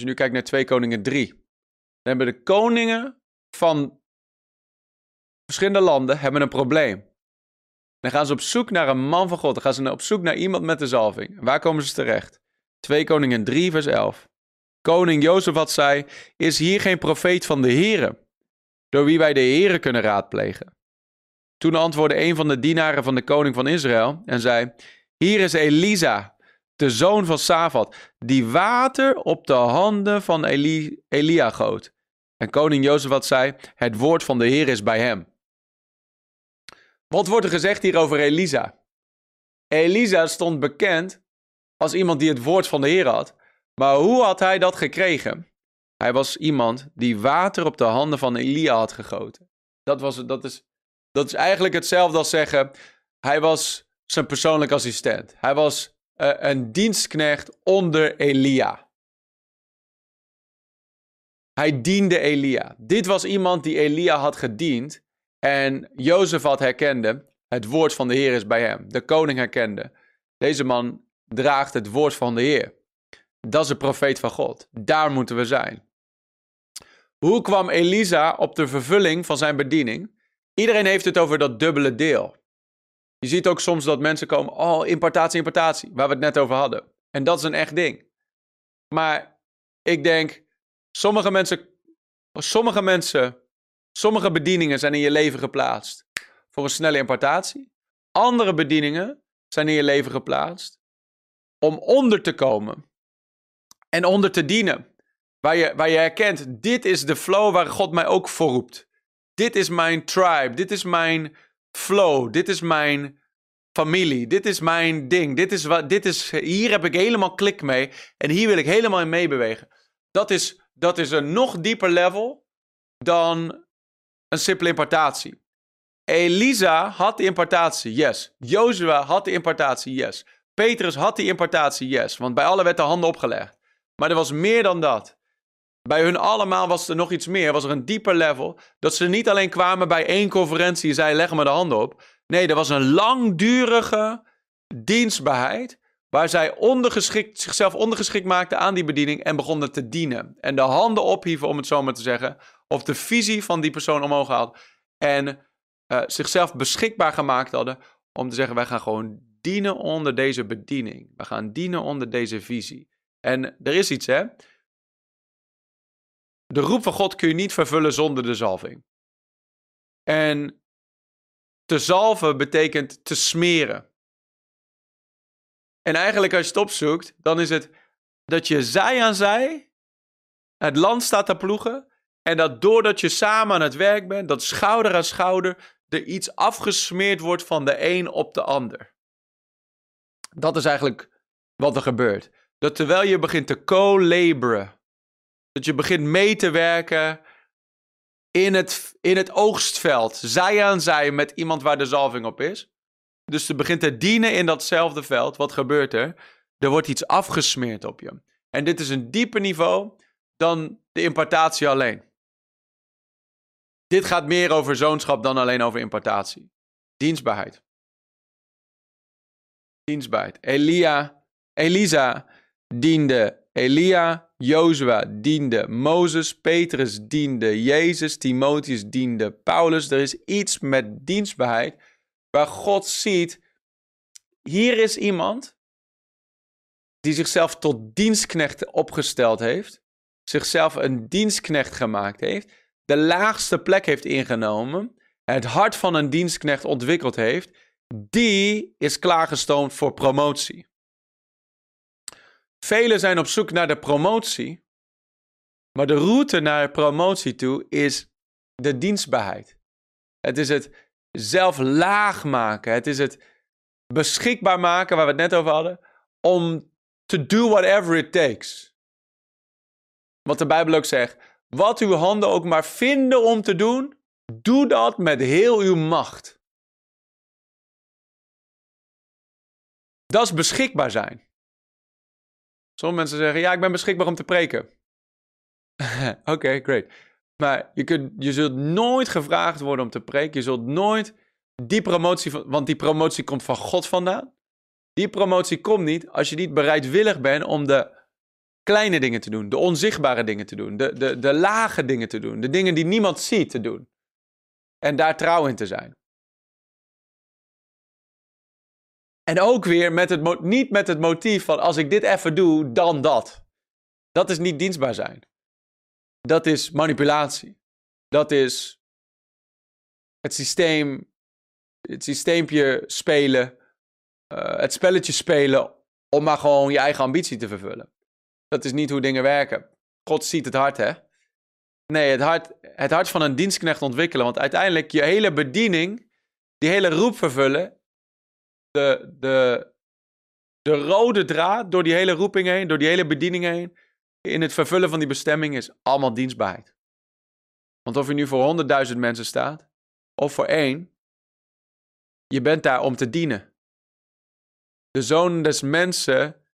je nu kijkt naar twee Koningen drie. Dan hebben de koningen van verschillende landen hebben een probleem. Dan gaan ze op zoek naar een man van God. Dan gaan ze op zoek naar iemand met de zalving. Waar komen ze terecht? twee Koningen drie vers elf. Koning Jozefat zei, is hier geen profeet van de Here, door wie wij de Here kunnen raadplegen? Toen antwoordde een van de dienaren van de koning van Israël en zei, hier is Elisa, de zoon van Safat, die water op de handen van Eli- Elia goot. En koning Jozefat zei, het woord van de Heer is bij hem. Wat wordt er gezegd hier over Elisa? Elisa stond bekend als iemand die het woord van de Heer had. Maar hoe had hij dat gekregen? Hij was iemand die water op de handen van Elia had gegoten. Dat, was, dat, is, dat is eigenlijk hetzelfde als zeggen, hij was zijn persoonlijk assistent. Hij was uh, een dienstknecht onder Elia. Hij diende Elia. Dit was iemand die Elia had gediend. En Jozefat herkende, het woord van de Heer is bij hem. De koning herkende, deze man draagt het woord van de Heer. Dat is de profeet van God. Daar moeten we zijn. Hoe kwam Elisa op de vervulling van zijn bediening? Iedereen heeft het over dat dubbele deel. Je ziet ook soms dat mensen komen, oh, importatie, importatie, waar we het net over hadden. En dat is een echt ding. Maar ik denk, Sommige mensen, sommige mensen, sommige bedieningen zijn in je leven geplaatst voor een snelle importatie. Andere bedieningen zijn in je leven geplaatst om onder te komen en onder te dienen. Waar je, waar je herkent, dit is de flow waar God mij ook voor roept. Dit is mijn tribe, dit is mijn flow, dit is mijn familie, dit is mijn ding. Dit is wat, dit is, hier heb ik helemaal klik mee en hier wil ik helemaal in meebewegen. Dat is... Dat is een nog dieper level dan een simpele importatie. Elisa had de importatie, yes. Jozua had de importatie, yes. Petrus had die importatie, yes. Want bij allen werd de handen opgelegd. Maar er was meer dan dat. Bij hun allemaal was er nog iets meer. Was er een dieper level. Dat ze niet alleen kwamen bij één conferentie en zeiden, leg me de handen op. Nee, er was een langdurige dienstbaarheid. Waar zij ondergeschikt, zichzelf ondergeschikt maakten aan die bediening en begonnen te dienen. En de handen ophieven, om het zo maar te zeggen. Of de visie van die persoon omhoog haalden. En uh, zichzelf beschikbaar gemaakt hadden om te zeggen, wij gaan gewoon dienen onder deze bediening. We gaan dienen onder deze visie. En er is iets, hè. de roep van God kun je niet vervullen zonder de zalving. En te zalven betekent te smeren. En eigenlijk als je het opzoekt, dan is het dat je zij aan zij het land staat te ploegen. En dat doordat je samen aan het werk bent, dat schouder aan schouder, er iets afgesmeerd wordt van de een op de ander. Dat is eigenlijk wat er gebeurt. Dat terwijl je begint te co-laboren, dat je begint mee te werken in het, in het oogstveld, zij aan zij met iemand waar de zalving op is. Dus je begint te dienen in datzelfde veld. Wat gebeurt er? Er wordt iets afgesmeerd op je. En dit is een dieper niveau dan de impartatie alleen. Dit gaat meer over zoonschap dan alleen over impartatie. Dienstbaarheid. Dienstbaarheid. Elia, Elisa diende Elia, Jozua diende Mozes, Petrus diende Jezus, Timotheus diende Paulus. Er is iets met dienstbaarheid waar God ziet, hier is iemand die zichzelf tot dienstknecht opgesteld heeft, zichzelf een dienstknecht gemaakt heeft, de laagste plek heeft ingenomen, het hart van een dienstknecht ontwikkeld heeft, die is klaargestoomd voor promotie. Velen zijn op zoek naar de promotie, maar de route naar de promotie toe is de dienstbaarheid. Het is het zelf laag maken. Het is het beschikbaar maken, waar we het net over hadden, om to do whatever it takes. Wat de Bijbel ook zegt, wat uw handen ook maar vinden om te doen, doe dat met heel uw macht. Dat is beschikbaar zijn. Sommige mensen zeggen, ja, ik ben beschikbaar om te preken. Oké, okay, great. Maar je, kunt, je zult nooit gevraagd worden om te preken. Je zult nooit die promotie... Want die promotie komt van God vandaan. Die promotie komt niet als je niet bereidwillig bent om de kleine dingen te doen. De onzichtbare dingen te doen. De, de, de lage dingen te doen. De dingen die niemand ziet te doen. En daar trouw in te zijn. En ook weer met het, niet met het motief van als ik dit even doe, dan dat. Dat is niet dienstbaar zijn. Dat is manipulatie. Dat is het systeem, het systeempje spelen, uh, het spelletje spelen om maar gewoon je eigen ambitie te vervullen. Dat is niet hoe dingen werken. God ziet het hart, hè? Nee, het hart, het hart van een dienstknecht ontwikkelen. Want uiteindelijk je hele bediening, die hele roep vervullen, de, de, de rode draad door die hele roeping heen, door die hele bediening heen, in het vervullen van die bestemming is allemaal dienstbaarheid. Want of je nu voor honderdduizend mensen staat, of voor één, je bent daar om te dienen. De zoon des mensen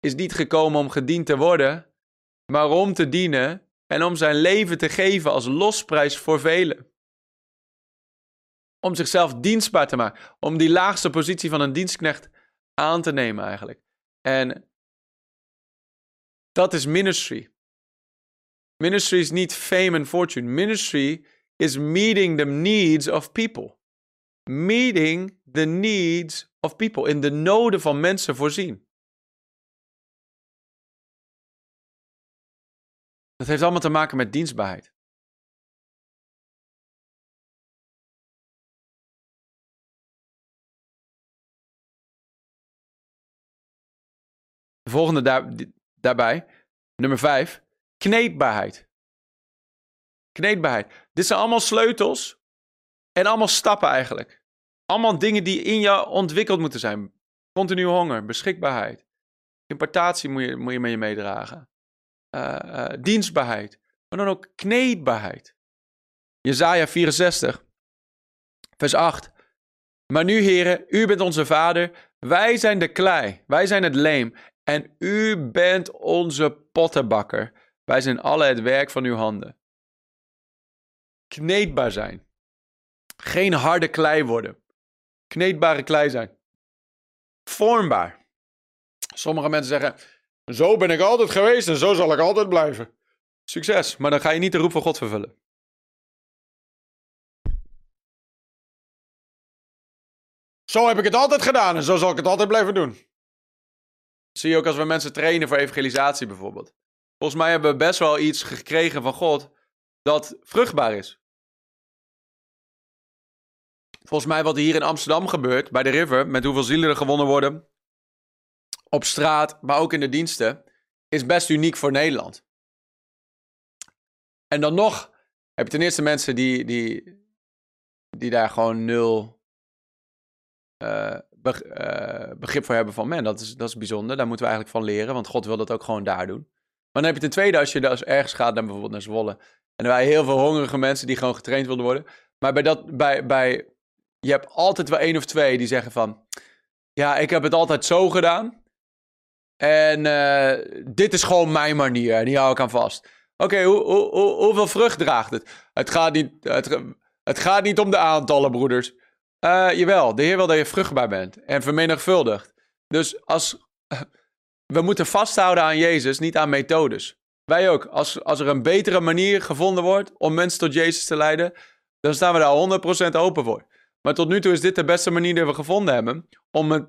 is niet gekomen om gediend te worden, maar om te dienen en om zijn leven te geven als losprijs voor velen. Om zichzelf dienstbaar te maken, om die laagste positie van een dienstknecht aan te nemen eigenlijk. En dat is ministry. Ministry is niet fame and fortune. Ministry is meeting the needs of people. Meeting the needs of people. In de noden van mensen voorzien. Dat heeft allemaal te maken met dienstbaarheid. De volgende daar... Daarbij, nummer vijf, kneedbaarheid. Kneedbaarheid. Dit zijn allemaal sleutels en allemaal stappen eigenlijk. Allemaal dingen die in jou ontwikkeld moeten zijn. Continu honger, beschikbaarheid. Impartatie moet je, moet je met je meedragen. Uh, uh, dienstbaarheid. Maar dan ook kneedbaarheid. Jezaja vierenzestig, vers acht. Maar nu, heren, u bent onze vader. Wij zijn de klei, wij zijn het leem. En u bent onze pottenbakker. Wij zijn alle het werk van uw handen. Kneedbaar zijn. Geen harde klei worden. Kneedbare klei zijn. Vormbaar. Sommige mensen zeggen, zo ben ik altijd geweest en zo zal ik altijd blijven. Succes, maar dan ga je niet de roep van God vervullen. Zo heb ik het altijd gedaan en zo zal ik het altijd blijven doen. Zie je ook als we mensen trainen voor evangelisatie bijvoorbeeld. Volgens mij hebben we best wel iets gekregen van God dat vruchtbaar is. Volgens mij wat hier in Amsterdam gebeurt, bij de River, met hoeveel zielen er gewonnen worden, op straat, maar ook in de diensten, is best uniek voor Nederland. En dan nog heb je ten eerste mensen die, die, die daar gewoon nul uh, be, uh, begrip voor hebben van, man, dat is, dat is bijzonder, daar moeten we eigenlijk van leren, want God wil dat ook gewoon daar doen. Maar dan heb je ten tweede, als je dus ergens gaat, dan bijvoorbeeld naar Zwolle, en er waren heel veel hongerige mensen die gewoon getraind wilden worden. Maar bij dat, bij, bij, je hebt altijd wel één of twee die zeggen van, ja, ik heb het altijd zo gedaan. En uh, dit is gewoon mijn manier. En die hou ik aan vast. Oké, okay, hoe, hoe, hoe, hoeveel vrucht draagt het? Het gaat niet, het, het gaat niet om de aantallen, broeders. Uh, jawel, de Heer wil dat je vruchtbaar bent. En vermenigvuldigd. Dus als, uh, we moeten vasthouden aan Jezus, niet aan methodes. Wij ook. Als, als er een betere manier gevonden wordt om mensen tot Jezus te leiden, dan staan we daar honderd procent open voor. Maar tot nu toe is dit de beste manier die we gevonden hebben om, het,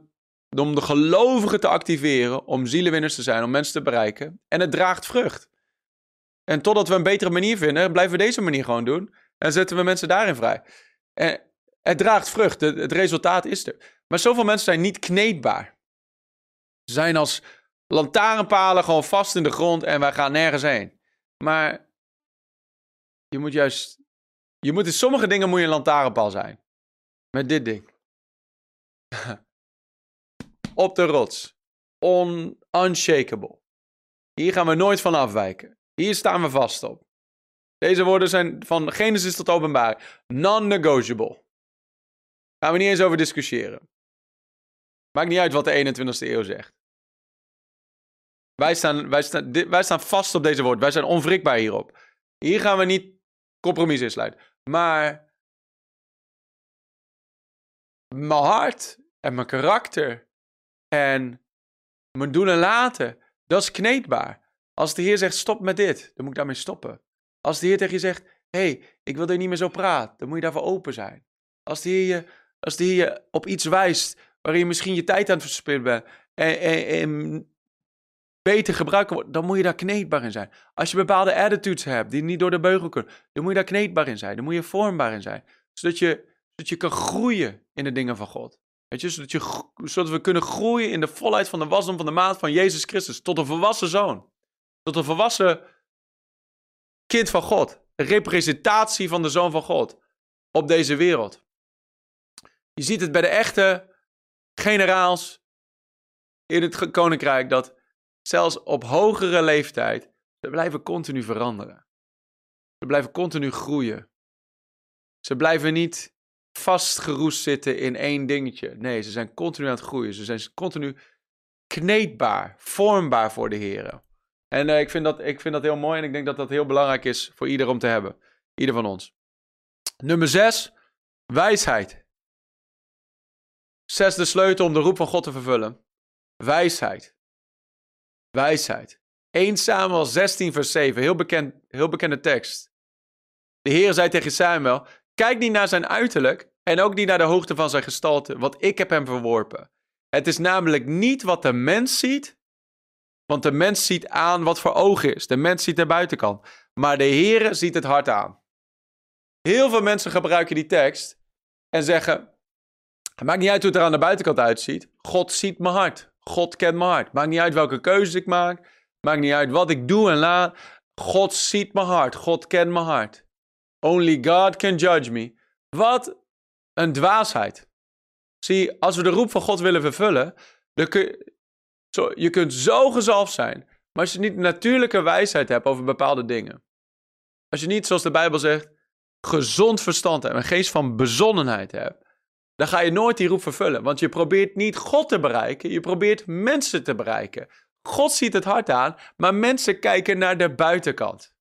om de gelovigen te activeren, om zielenwinners te zijn, om mensen te bereiken. En het draagt vrucht. En totdat we een betere manier vinden, blijven we deze manier gewoon doen. En zetten we mensen daarin vrij. En het draagt vrucht, het, het resultaat is er. Maar zoveel mensen zijn niet kneedbaar. Ze zijn als lantaarnpalen gewoon vast in de grond en wij gaan nergens heen. Maar je moet juist, je moet in sommige dingen moet je een lantaarnpaal zijn. Met dit ding. Op de rots. On, unshakable. Hier gaan we nooit van afwijken. Hier staan we vast op. Deze woorden zijn van Genesis tot Openbaring. Non-negotiable. Gaan we niet eens over discussiëren. Maakt niet uit wat de eenentwintigste eeuw zegt. Wij staan, wij staan, wij staan vast op deze woord. Wij zijn onwrikbaar hierop. Hier gaan we niet compromissen insluiten. Maar mijn hart en mijn karakter en mijn doen en laten, dat is kneedbaar. Als de Heer zegt, stop met dit, dan moet ik daarmee stoppen. Als de Heer tegen je zegt, hé, hey, ik wil dat je niet meer zo praat, dan moet je daarvoor open zijn. Als de Heer je, als de Heer je op iets wijst waarin je misschien je tijd aan het verspillen bent en, en, en beter gebruiken wordt, dan moet je daar kneedbaar in zijn. Als je bepaalde attitudes hebt die niet door de beugel kunnen, dan moet je daar kneedbaar in zijn, dan moet je vormbaar in zijn, zodat je... dat je kan groeien in de dingen van God. Weet je? Zodat, je, zodat we kunnen groeien in de volheid van de wasdom van de maat van Jezus Christus. Tot een volwassen zoon. Tot een volwassen kind van God. Een representatie van de zoon van God. Op deze wereld. Je ziet het bij de echte generaals in het koninkrijk. Dat zelfs op hogere leeftijd, ze blijven continu veranderen. Ze blijven continu groeien. Ze blijven niet vastgeroest zitten in één dingetje. Nee, ze zijn continu aan het groeien. Ze zijn continu kneedbaar, vormbaar voor de Heer. En uh, ik, vind dat, ik vind dat heel mooi en ik denk dat dat heel belangrijk is voor ieder om te hebben. Ieder van ons. Nummer zes, wijsheid. Zes, de sleutel om de roep van God te vervullen. Wijsheid. Wijsheid. Eerste Samuel zestien vers zeven, heel, bekend, heel bekende tekst. De Heer zei tegen Samuel, kijk niet naar zijn uiterlijk en ook niet naar de hoogte van zijn gestalte, want ik heb hem verworpen. Het is namelijk niet wat de mens ziet, want de mens ziet aan wat voor ogen is. De mens ziet de buitenkant, maar de Heere ziet het hart aan. Heel veel mensen gebruiken die tekst en zeggen, het maakt niet uit hoe het er aan de buitenkant uitziet. God ziet mijn hart, God kent mijn hart. Maakt niet uit welke keuzes ik maak, maakt niet uit wat ik doe en laat. God ziet mijn hart, God kent mijn hart. Only God can judge me. Wat een dwaasheid. Zie, als we de roep van God willen vervullen, dan kun je, zo, je kunt zo gezalfd zijn, maar als je niet natuurlijke wijsheid hebt over bepaalde dingen. Als je niet, zoals de Bijbel zegt, gezond verstand hebt, een geest van bezonnenheid hebt, dan ga je nooit die roep vervullen, want je probeert niet God te bereiken, je probeert mensen te bereiken. God ziet het hart aan, maar mensen kijken naar de buitenkant.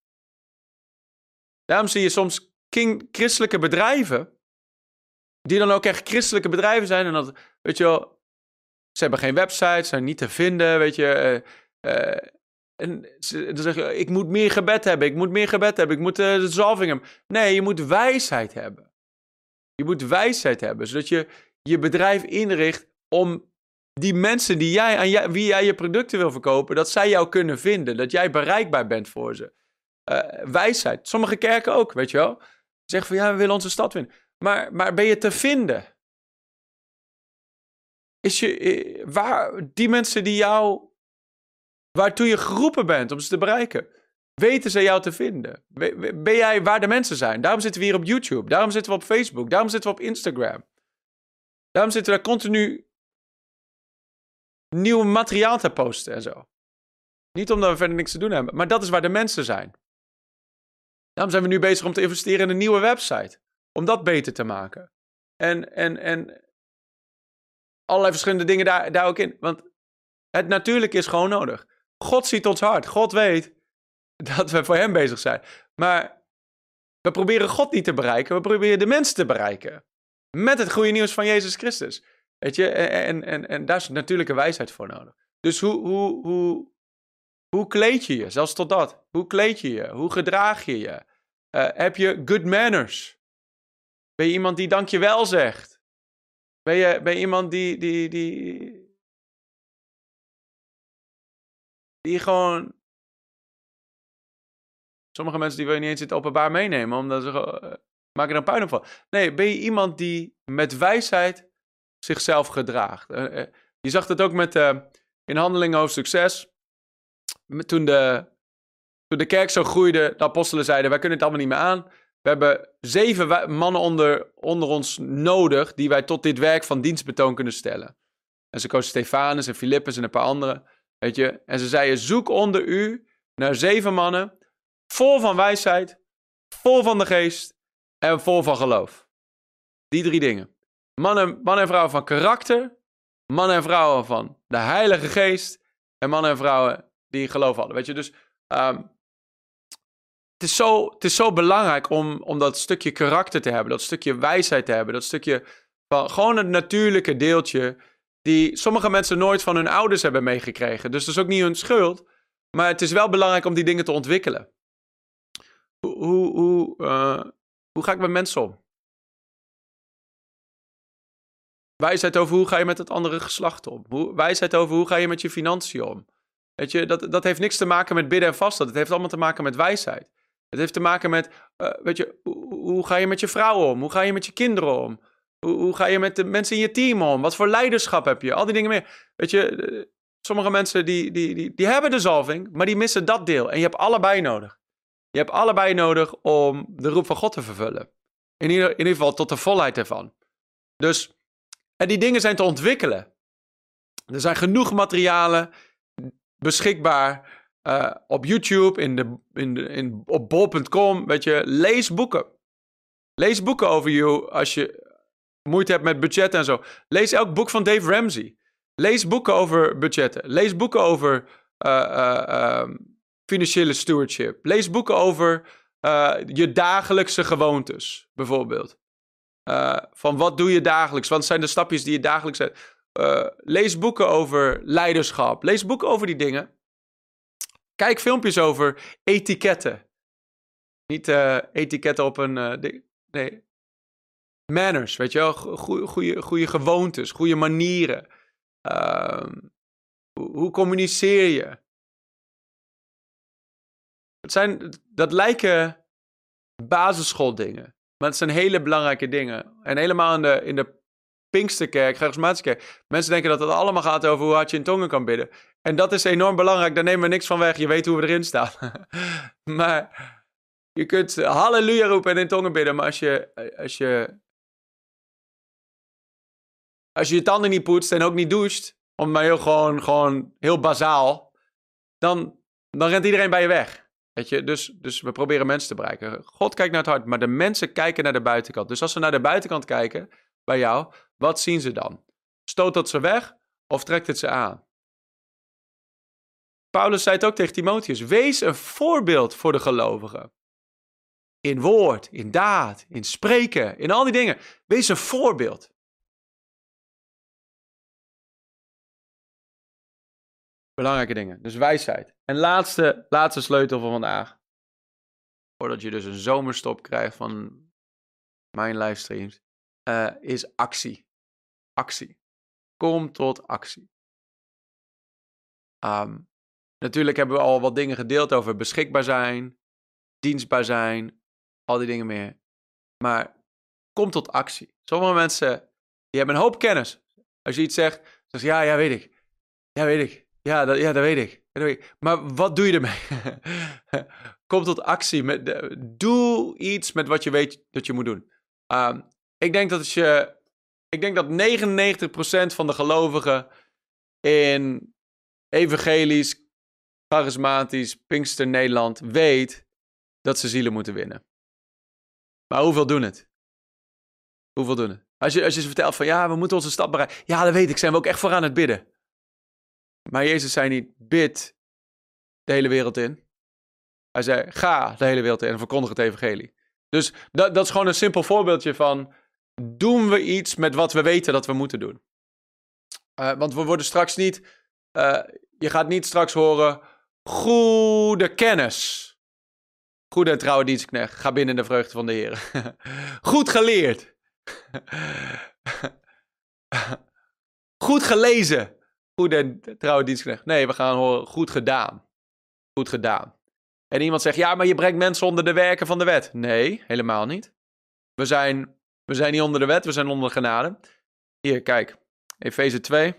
Daarom zie je soms christelijke bedrijven, die dan ook echt christelijke bedrijven zijn. En dat, weet je wel, ze hebben geen website, zijn niet te vinden, weet je. Uh, uh, en dan zeg je, ik moet meer gebed hebben, ik moet meer gebed hebben, ik moet uh, de zalving hebben. Nee, je moet wijsheid hebben. Je moet wijsheid hebben, zodat je je bedrijf inricht om die mensen die jij, aan jij, wie jij je producten wil verkopen, dat zij jou kunnen vinden. Dat jij bereikbaar bent voor ze. Uh, wijsheid. Sommige kerken ook, weet je wel. Zeggen van ja, we willen onze stad winnen. Maar, maar ben je te vinden? Is je, waar, die mensen die jou, waartoe je geroepen bent om ze te bereiken, weten ze jou te vinden? Ben jij waar de mensen zijn? Daarom zitten we hier op YouTube. Daarom zitten we op Facebook. Daarom zitten we op Instagram. Daarom zitten we daar continu nieuw materiaal te posten en zo. Niet omdat we verder niks te doen hebben, maar dat is waar de mensen zijn. Daarom zijn we nu bezig om te investeren in een nieuwe website. Om dat beter te maken. En, en, en allerlei verschillende dingen daar, daar ook in. Want het natuurlijke is gewoon nodig. God ziet ons hart. God weet dat we voor hem bezig zijn. Maar we proberen God niet te bereiken. We proberen de mensen te bereiken. Met het goede nieuws van Jezus Christus. Weet je? En, en, en daar is natuurlijke wijsheid voor nodig. Dus hoe, hoe, hoe, hoe kleed je je? Zelfs tot dat. Hoe kleed je je? Hoe gedraag je je? Uh, heb je good manners? Ben je iemand die dankjewel zegt? Ben je, ben je iemand die... die, die Die gewoon... Sommige mensen die wil je niet eens in het openbaar meenemen, omdat ze uh, maken er een puin op van. Nee, ben je iemand die met wijsheid zichzelf gedraagt? Uh, uh, je zag dat ook met uh, in Handelingen hoofdstuk zes. Toen de, toen de kerk zo groeide, de apostelen zeiden, wij kunnen het allemaal niet meer aan. We hebben zeven mannen onder, onder ons nodig die wij tot dit werk van dienstbetoon kunnen stellen. En ze kozen Stefanus en Filippensen en een paar anderen. Weet je? En ze zeiden, zoek onder u naar zeven mannen, vol van wijsheid, vol van de geest en vol van geloof. Die drie dingen. Mannen, mannen en vrouwen van karakter, mannen en vrouwen van de Heilige Geest en mannen en vrouwen die geloof hadden. Weet je? Dus um, het, is zo, het is zo belangrijk om, om dat stukje karakter te hebben, dat stukje wijsheid te hebben, dat stukje van gewoon het natuurlijke deeltje... die sommige mensen nooit van hun ouders hebben meegekregen. Dus dat is ook niet hun schuld. Maar het is wel belangrijk om die dingen te ontwikkelen. Hoe, hoe, hoe, uh, hoe ga ik met mensen om? Wijsheid over hoe ga je met het andere geslacht om? Hoe, wijsheid over hoe ga je met je financiën om? Weet je, dat, dat heeft niks te maken met bidden en vasten. Dat heeft allemaal te maken met wijsheid. Het heeft te maken met, uh, weet je, hoe, hoe ga je met je vrouw om? Hoe ga je met je kinderen om? Hoe ga je met de mensen in je team om? Wat voor leiderschap heb je? Al die dingen meer. Weet je, sommige mensen die, die, die, die hebben de zalving, maar die missen dat deel. En je hebt allebei nodig. Je hebt allebei nodig om de roep van God te vervullen. In ieder, in ieder geval tot de volheid ervan. Dus, en die dingen zijn te ontwikkelen. Er zijn genoeg materialen beschikbaar uh, op YouTube, in de, in de, in, op bol punt com. Weet je, lees boeken. Lees boeken over jou als je... moeite hebt met budgetten en zo. Lees elk boek van Dave Ramsey. Lees boeken over budgetten. Lees boeken over uh, uh, um, financiële stewardship. Lees boeken over uh, je dagelijkse gewoontes, bijvoorbeeld. Uh, van wat doe je dagelijks? Wat zijn de stapjes die je dagelijks zet? Uh, lees boeken over leiderschap. Lees boeken over die dingen. Kijk filmpjes over etiketten. Niet uh, etiketten op een uh, ding. Nee. Manners, weet je wel, goede gewoontes, goede manieren. Uh, hoe communiceer je? Het zijn, dat lijken basisschooldingen, maar het zijn hele belangrijke dingen. En helemaal in de, in de Pinksterkerk, charismatische kerk, mensen denken dat het allemaal gaat over hoe hard je in tongen kan bidden. En dat is enorm belangrijk, daar nemen we niks van weg, je weet hoe we erin staan. Maar je kunt halleluja roepen en in tongen bidden, maar als je... Als je Als je je tanden niet poetst en ook niet doucht, om maar heel gewoon, gewoon heel bazaal, dan, dan rent iedereen bij je weg. Weet je? Dus, dus we proberen mensen te bereiken. God kijkt naar het hart, maar de mensen kijken naar de buitenkant. Dus als ze naar de buitenkant kijken, bij jou, wat zien ze dan? Stoot dat ze weg of trekt het ze aan? Paulus zei het ook tegen Timotheus, wees een voorbeeld voor de gelovigen. In woord, in daad, in spreken, in al die dingen. Wees een voorbeeld. Belangrijke dingen. Dus wijsheid. En laatste, laatste sleutel van vandaag. Voordat je dus een zomerstop krijgt van mijn livestreams. Uh, is actie. Actie. Kom tot actie. Um, natuurlijk hebben we al wat dingen gedeeld over beschikbaar zijn, dienstbaar zijn, al die dingen meer. Maar kom tot actie. Sommige mensen die hebben een hoop kennis. Als je iets zegt, dan zeg je, ja, ja, weet ik. Ja, weet ik. Ja, dat, ja, dat weet ik. Ja, dat weet ik. Maar wat doe je ermee? Kom tot actie. Met de, doe iets met wat je weet dat je moet doen. Um, ik denk dat als je... Ik denk dat negenennegentig procent van de gelovigen in evangelisch, charismatisch, Pinkster Nederland weet dat ze zielen moeten winnen. Maar hoeveel doen het? Hoeveel doen het? Als je, als je ze vertelt van ja, we moeten onze stad bereiken. Ja, dat weet ik, zijn we ook echt voor aan het bidden. Maar Jezus zei niet, bid de hele wereld in. Hij zei, ga de hele wereld in en verkondig het evangelie. Dus dat, dat is gewoon een simpel voorbeeldje van... Doen we iets met wat we weten dat we moeten doen? Uh, want we worden straks niet... Uh, je gaat niet straks horen... Goede kennis. Goede en trouwe dienstknecht. Ga binnen in de vreugde van de Heer. Goed geleerd. Goed gelezen. Goede en trouwe dienstknecht. Nee, we gaan horen... Goed gedaan. Goed gedaan. En iemand zegt... Ja, maar je brengt mensen onder de werken van de wet. Nee, helemaal niet. We zijn... We zijn niet onder de wet, we zijn onder de genade. Hier, kijk. Efeze twee.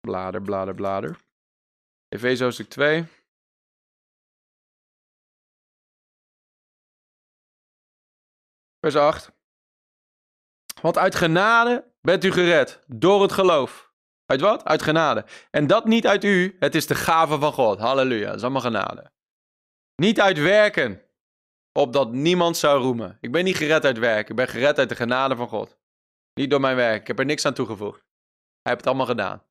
Blader, blader, blader. Efeze hoofdstuk twee. Vers acht. Want uit genade bent u gered, door het geloof. Uit wat? Uit genade. En dat niet uit u, het is de gave van God. Halleluja, dat is allemaal genade. Niet uit werken, opdat niemand zou roemen. Ik ben niet gered uit werken, ik ben gered uit de genade van God. Niet door mijn werk, ik heb er niks aan toegevoegd. Hij heeft het allemaal gedaan.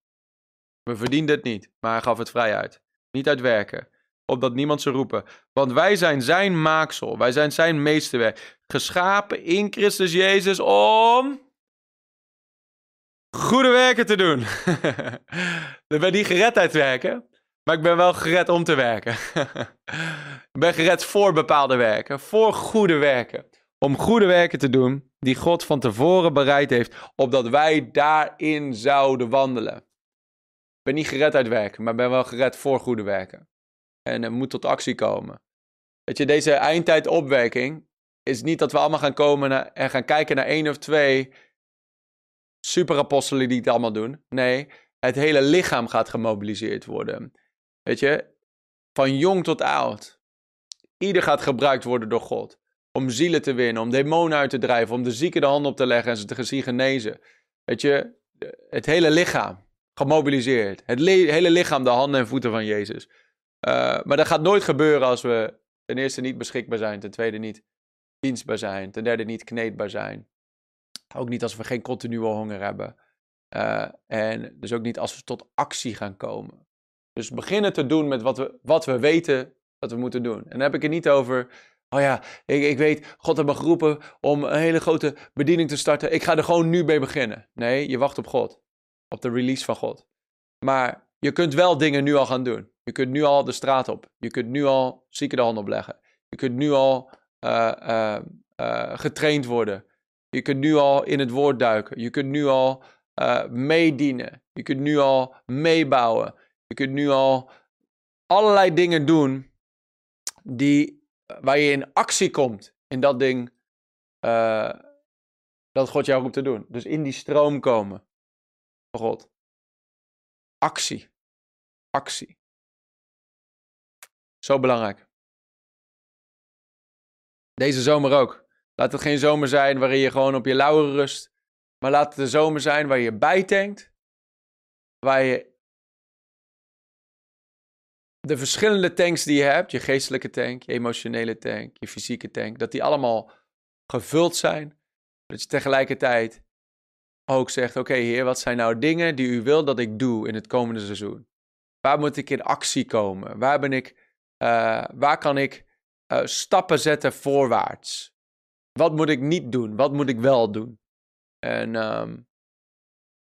We verdienden het niet, maar hij gaf het vrij uit. Niet uit werken, opdat niemand zou roepen. Want wij zijn zijn maaksel, wij zijn zijn meesterwerk. Geschapen in Christus Jezus om... Goede werken te doen. Ik ben niet gered uit werken, maar ik ben wel gered om te werken. Ik ben gered voor bepaalde werken, voor goede werken. Om goede werken te doen die God van tevoren bereid heeft, opdat wij daarin zouden wandelen. Ik ben niet gered uit werken, maar ik ben wel gered voor goede werken. En het moet tot actie komen. Weet je, deze eindtijdopwekking is niet dat we allemaal gaan komen en gaan kijken naar één of twee... superapostelen die het allemaal doen. Nee, het hele lichaam gaat gemobiliseerd worden. Weet je, van jong tot oud. Ieder gaat gebruikt worden door God. Om zielen te winnen, om demonen uit te drijven, om de zieken de hand op te leggen en ze te zien genezen. Weet je, het hele lichaam gemobiliseerd. Het le- hele lichaam, de handen en voeten van Jezus. Uh, maar dat gaat nooit gebeuren als we ten eerste niet beschikbaar zijn, ten tweede niet dienstbaar zijn, ten derde niet kneedbaar zijn. Ook niet als we geen continue honger hebben. Uh, en dus ook niet als we tot actie gaan komen. Dus beginnen te doen met wat we, wat we weten dat we moeten doen. En dan heb ik het niet over... Oh ja, ik, ik weet, God heeft me geroepen om een hele grote bediening te starten. Ik ga er gewoon nu mee beginnen. Nee, je wacht op God. Op de release van God. Maar je kunt wel dingen nu al gaan doen. Je kunt nu al de straat op. Je kunt nu al zieken de hand opleggen. Je kunt nu al uh, uh, uh, getraind worden. Je kunt nu al in het woord duiken. Je kunt nu al uh, meedienen. Je kunt nu al meebouwen. Je kunt nu al allerlei dingen doen die, waar je in actie komt. In dat ding uh, dat God jou roept te doen. Dus in die stroom komen van God. Actie. Actie. Zo belangrijk. Deze zomer ook. Laat het geen zomer zijn waarin je gewoon op je lauweren rust. Maar laat het een zomer zijn waar je bijtankt. Waar je de verschillende tanks die je hebt, je geestelijke tank, je emotionele tank, je fysieke tank, dat die allemaal gevuld zijn. Dat je tegelijkertijd ook zegt, oké Heer, wat zijn nou dingen die u wil dat ik doe in het komende seizoen? Waar moet ik in actie komen? Waar, ben ik, uh, waar kan ik uh, stappen zetten voorwaarts? Wat moet ik niet doen? Wat moet ik wel doen? En um,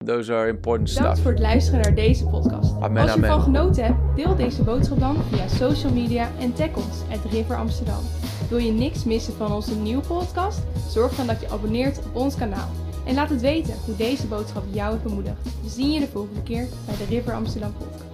Those are important stuff. Bedankt voor het luisteren naar deze podcast. Amen, Als je amen. ervan genoten hebt, deel deze boodschap dan via social media en tag ons at River Amsterdam. Wil je niks missen van onze nieuwe podcast? Zorg dan dat je abonneert op ons kanaal. En laat het weten hoe deze boodschap jou heeft bemoedigd. We zien je de volgende keer bij de River Amsterdam podcast.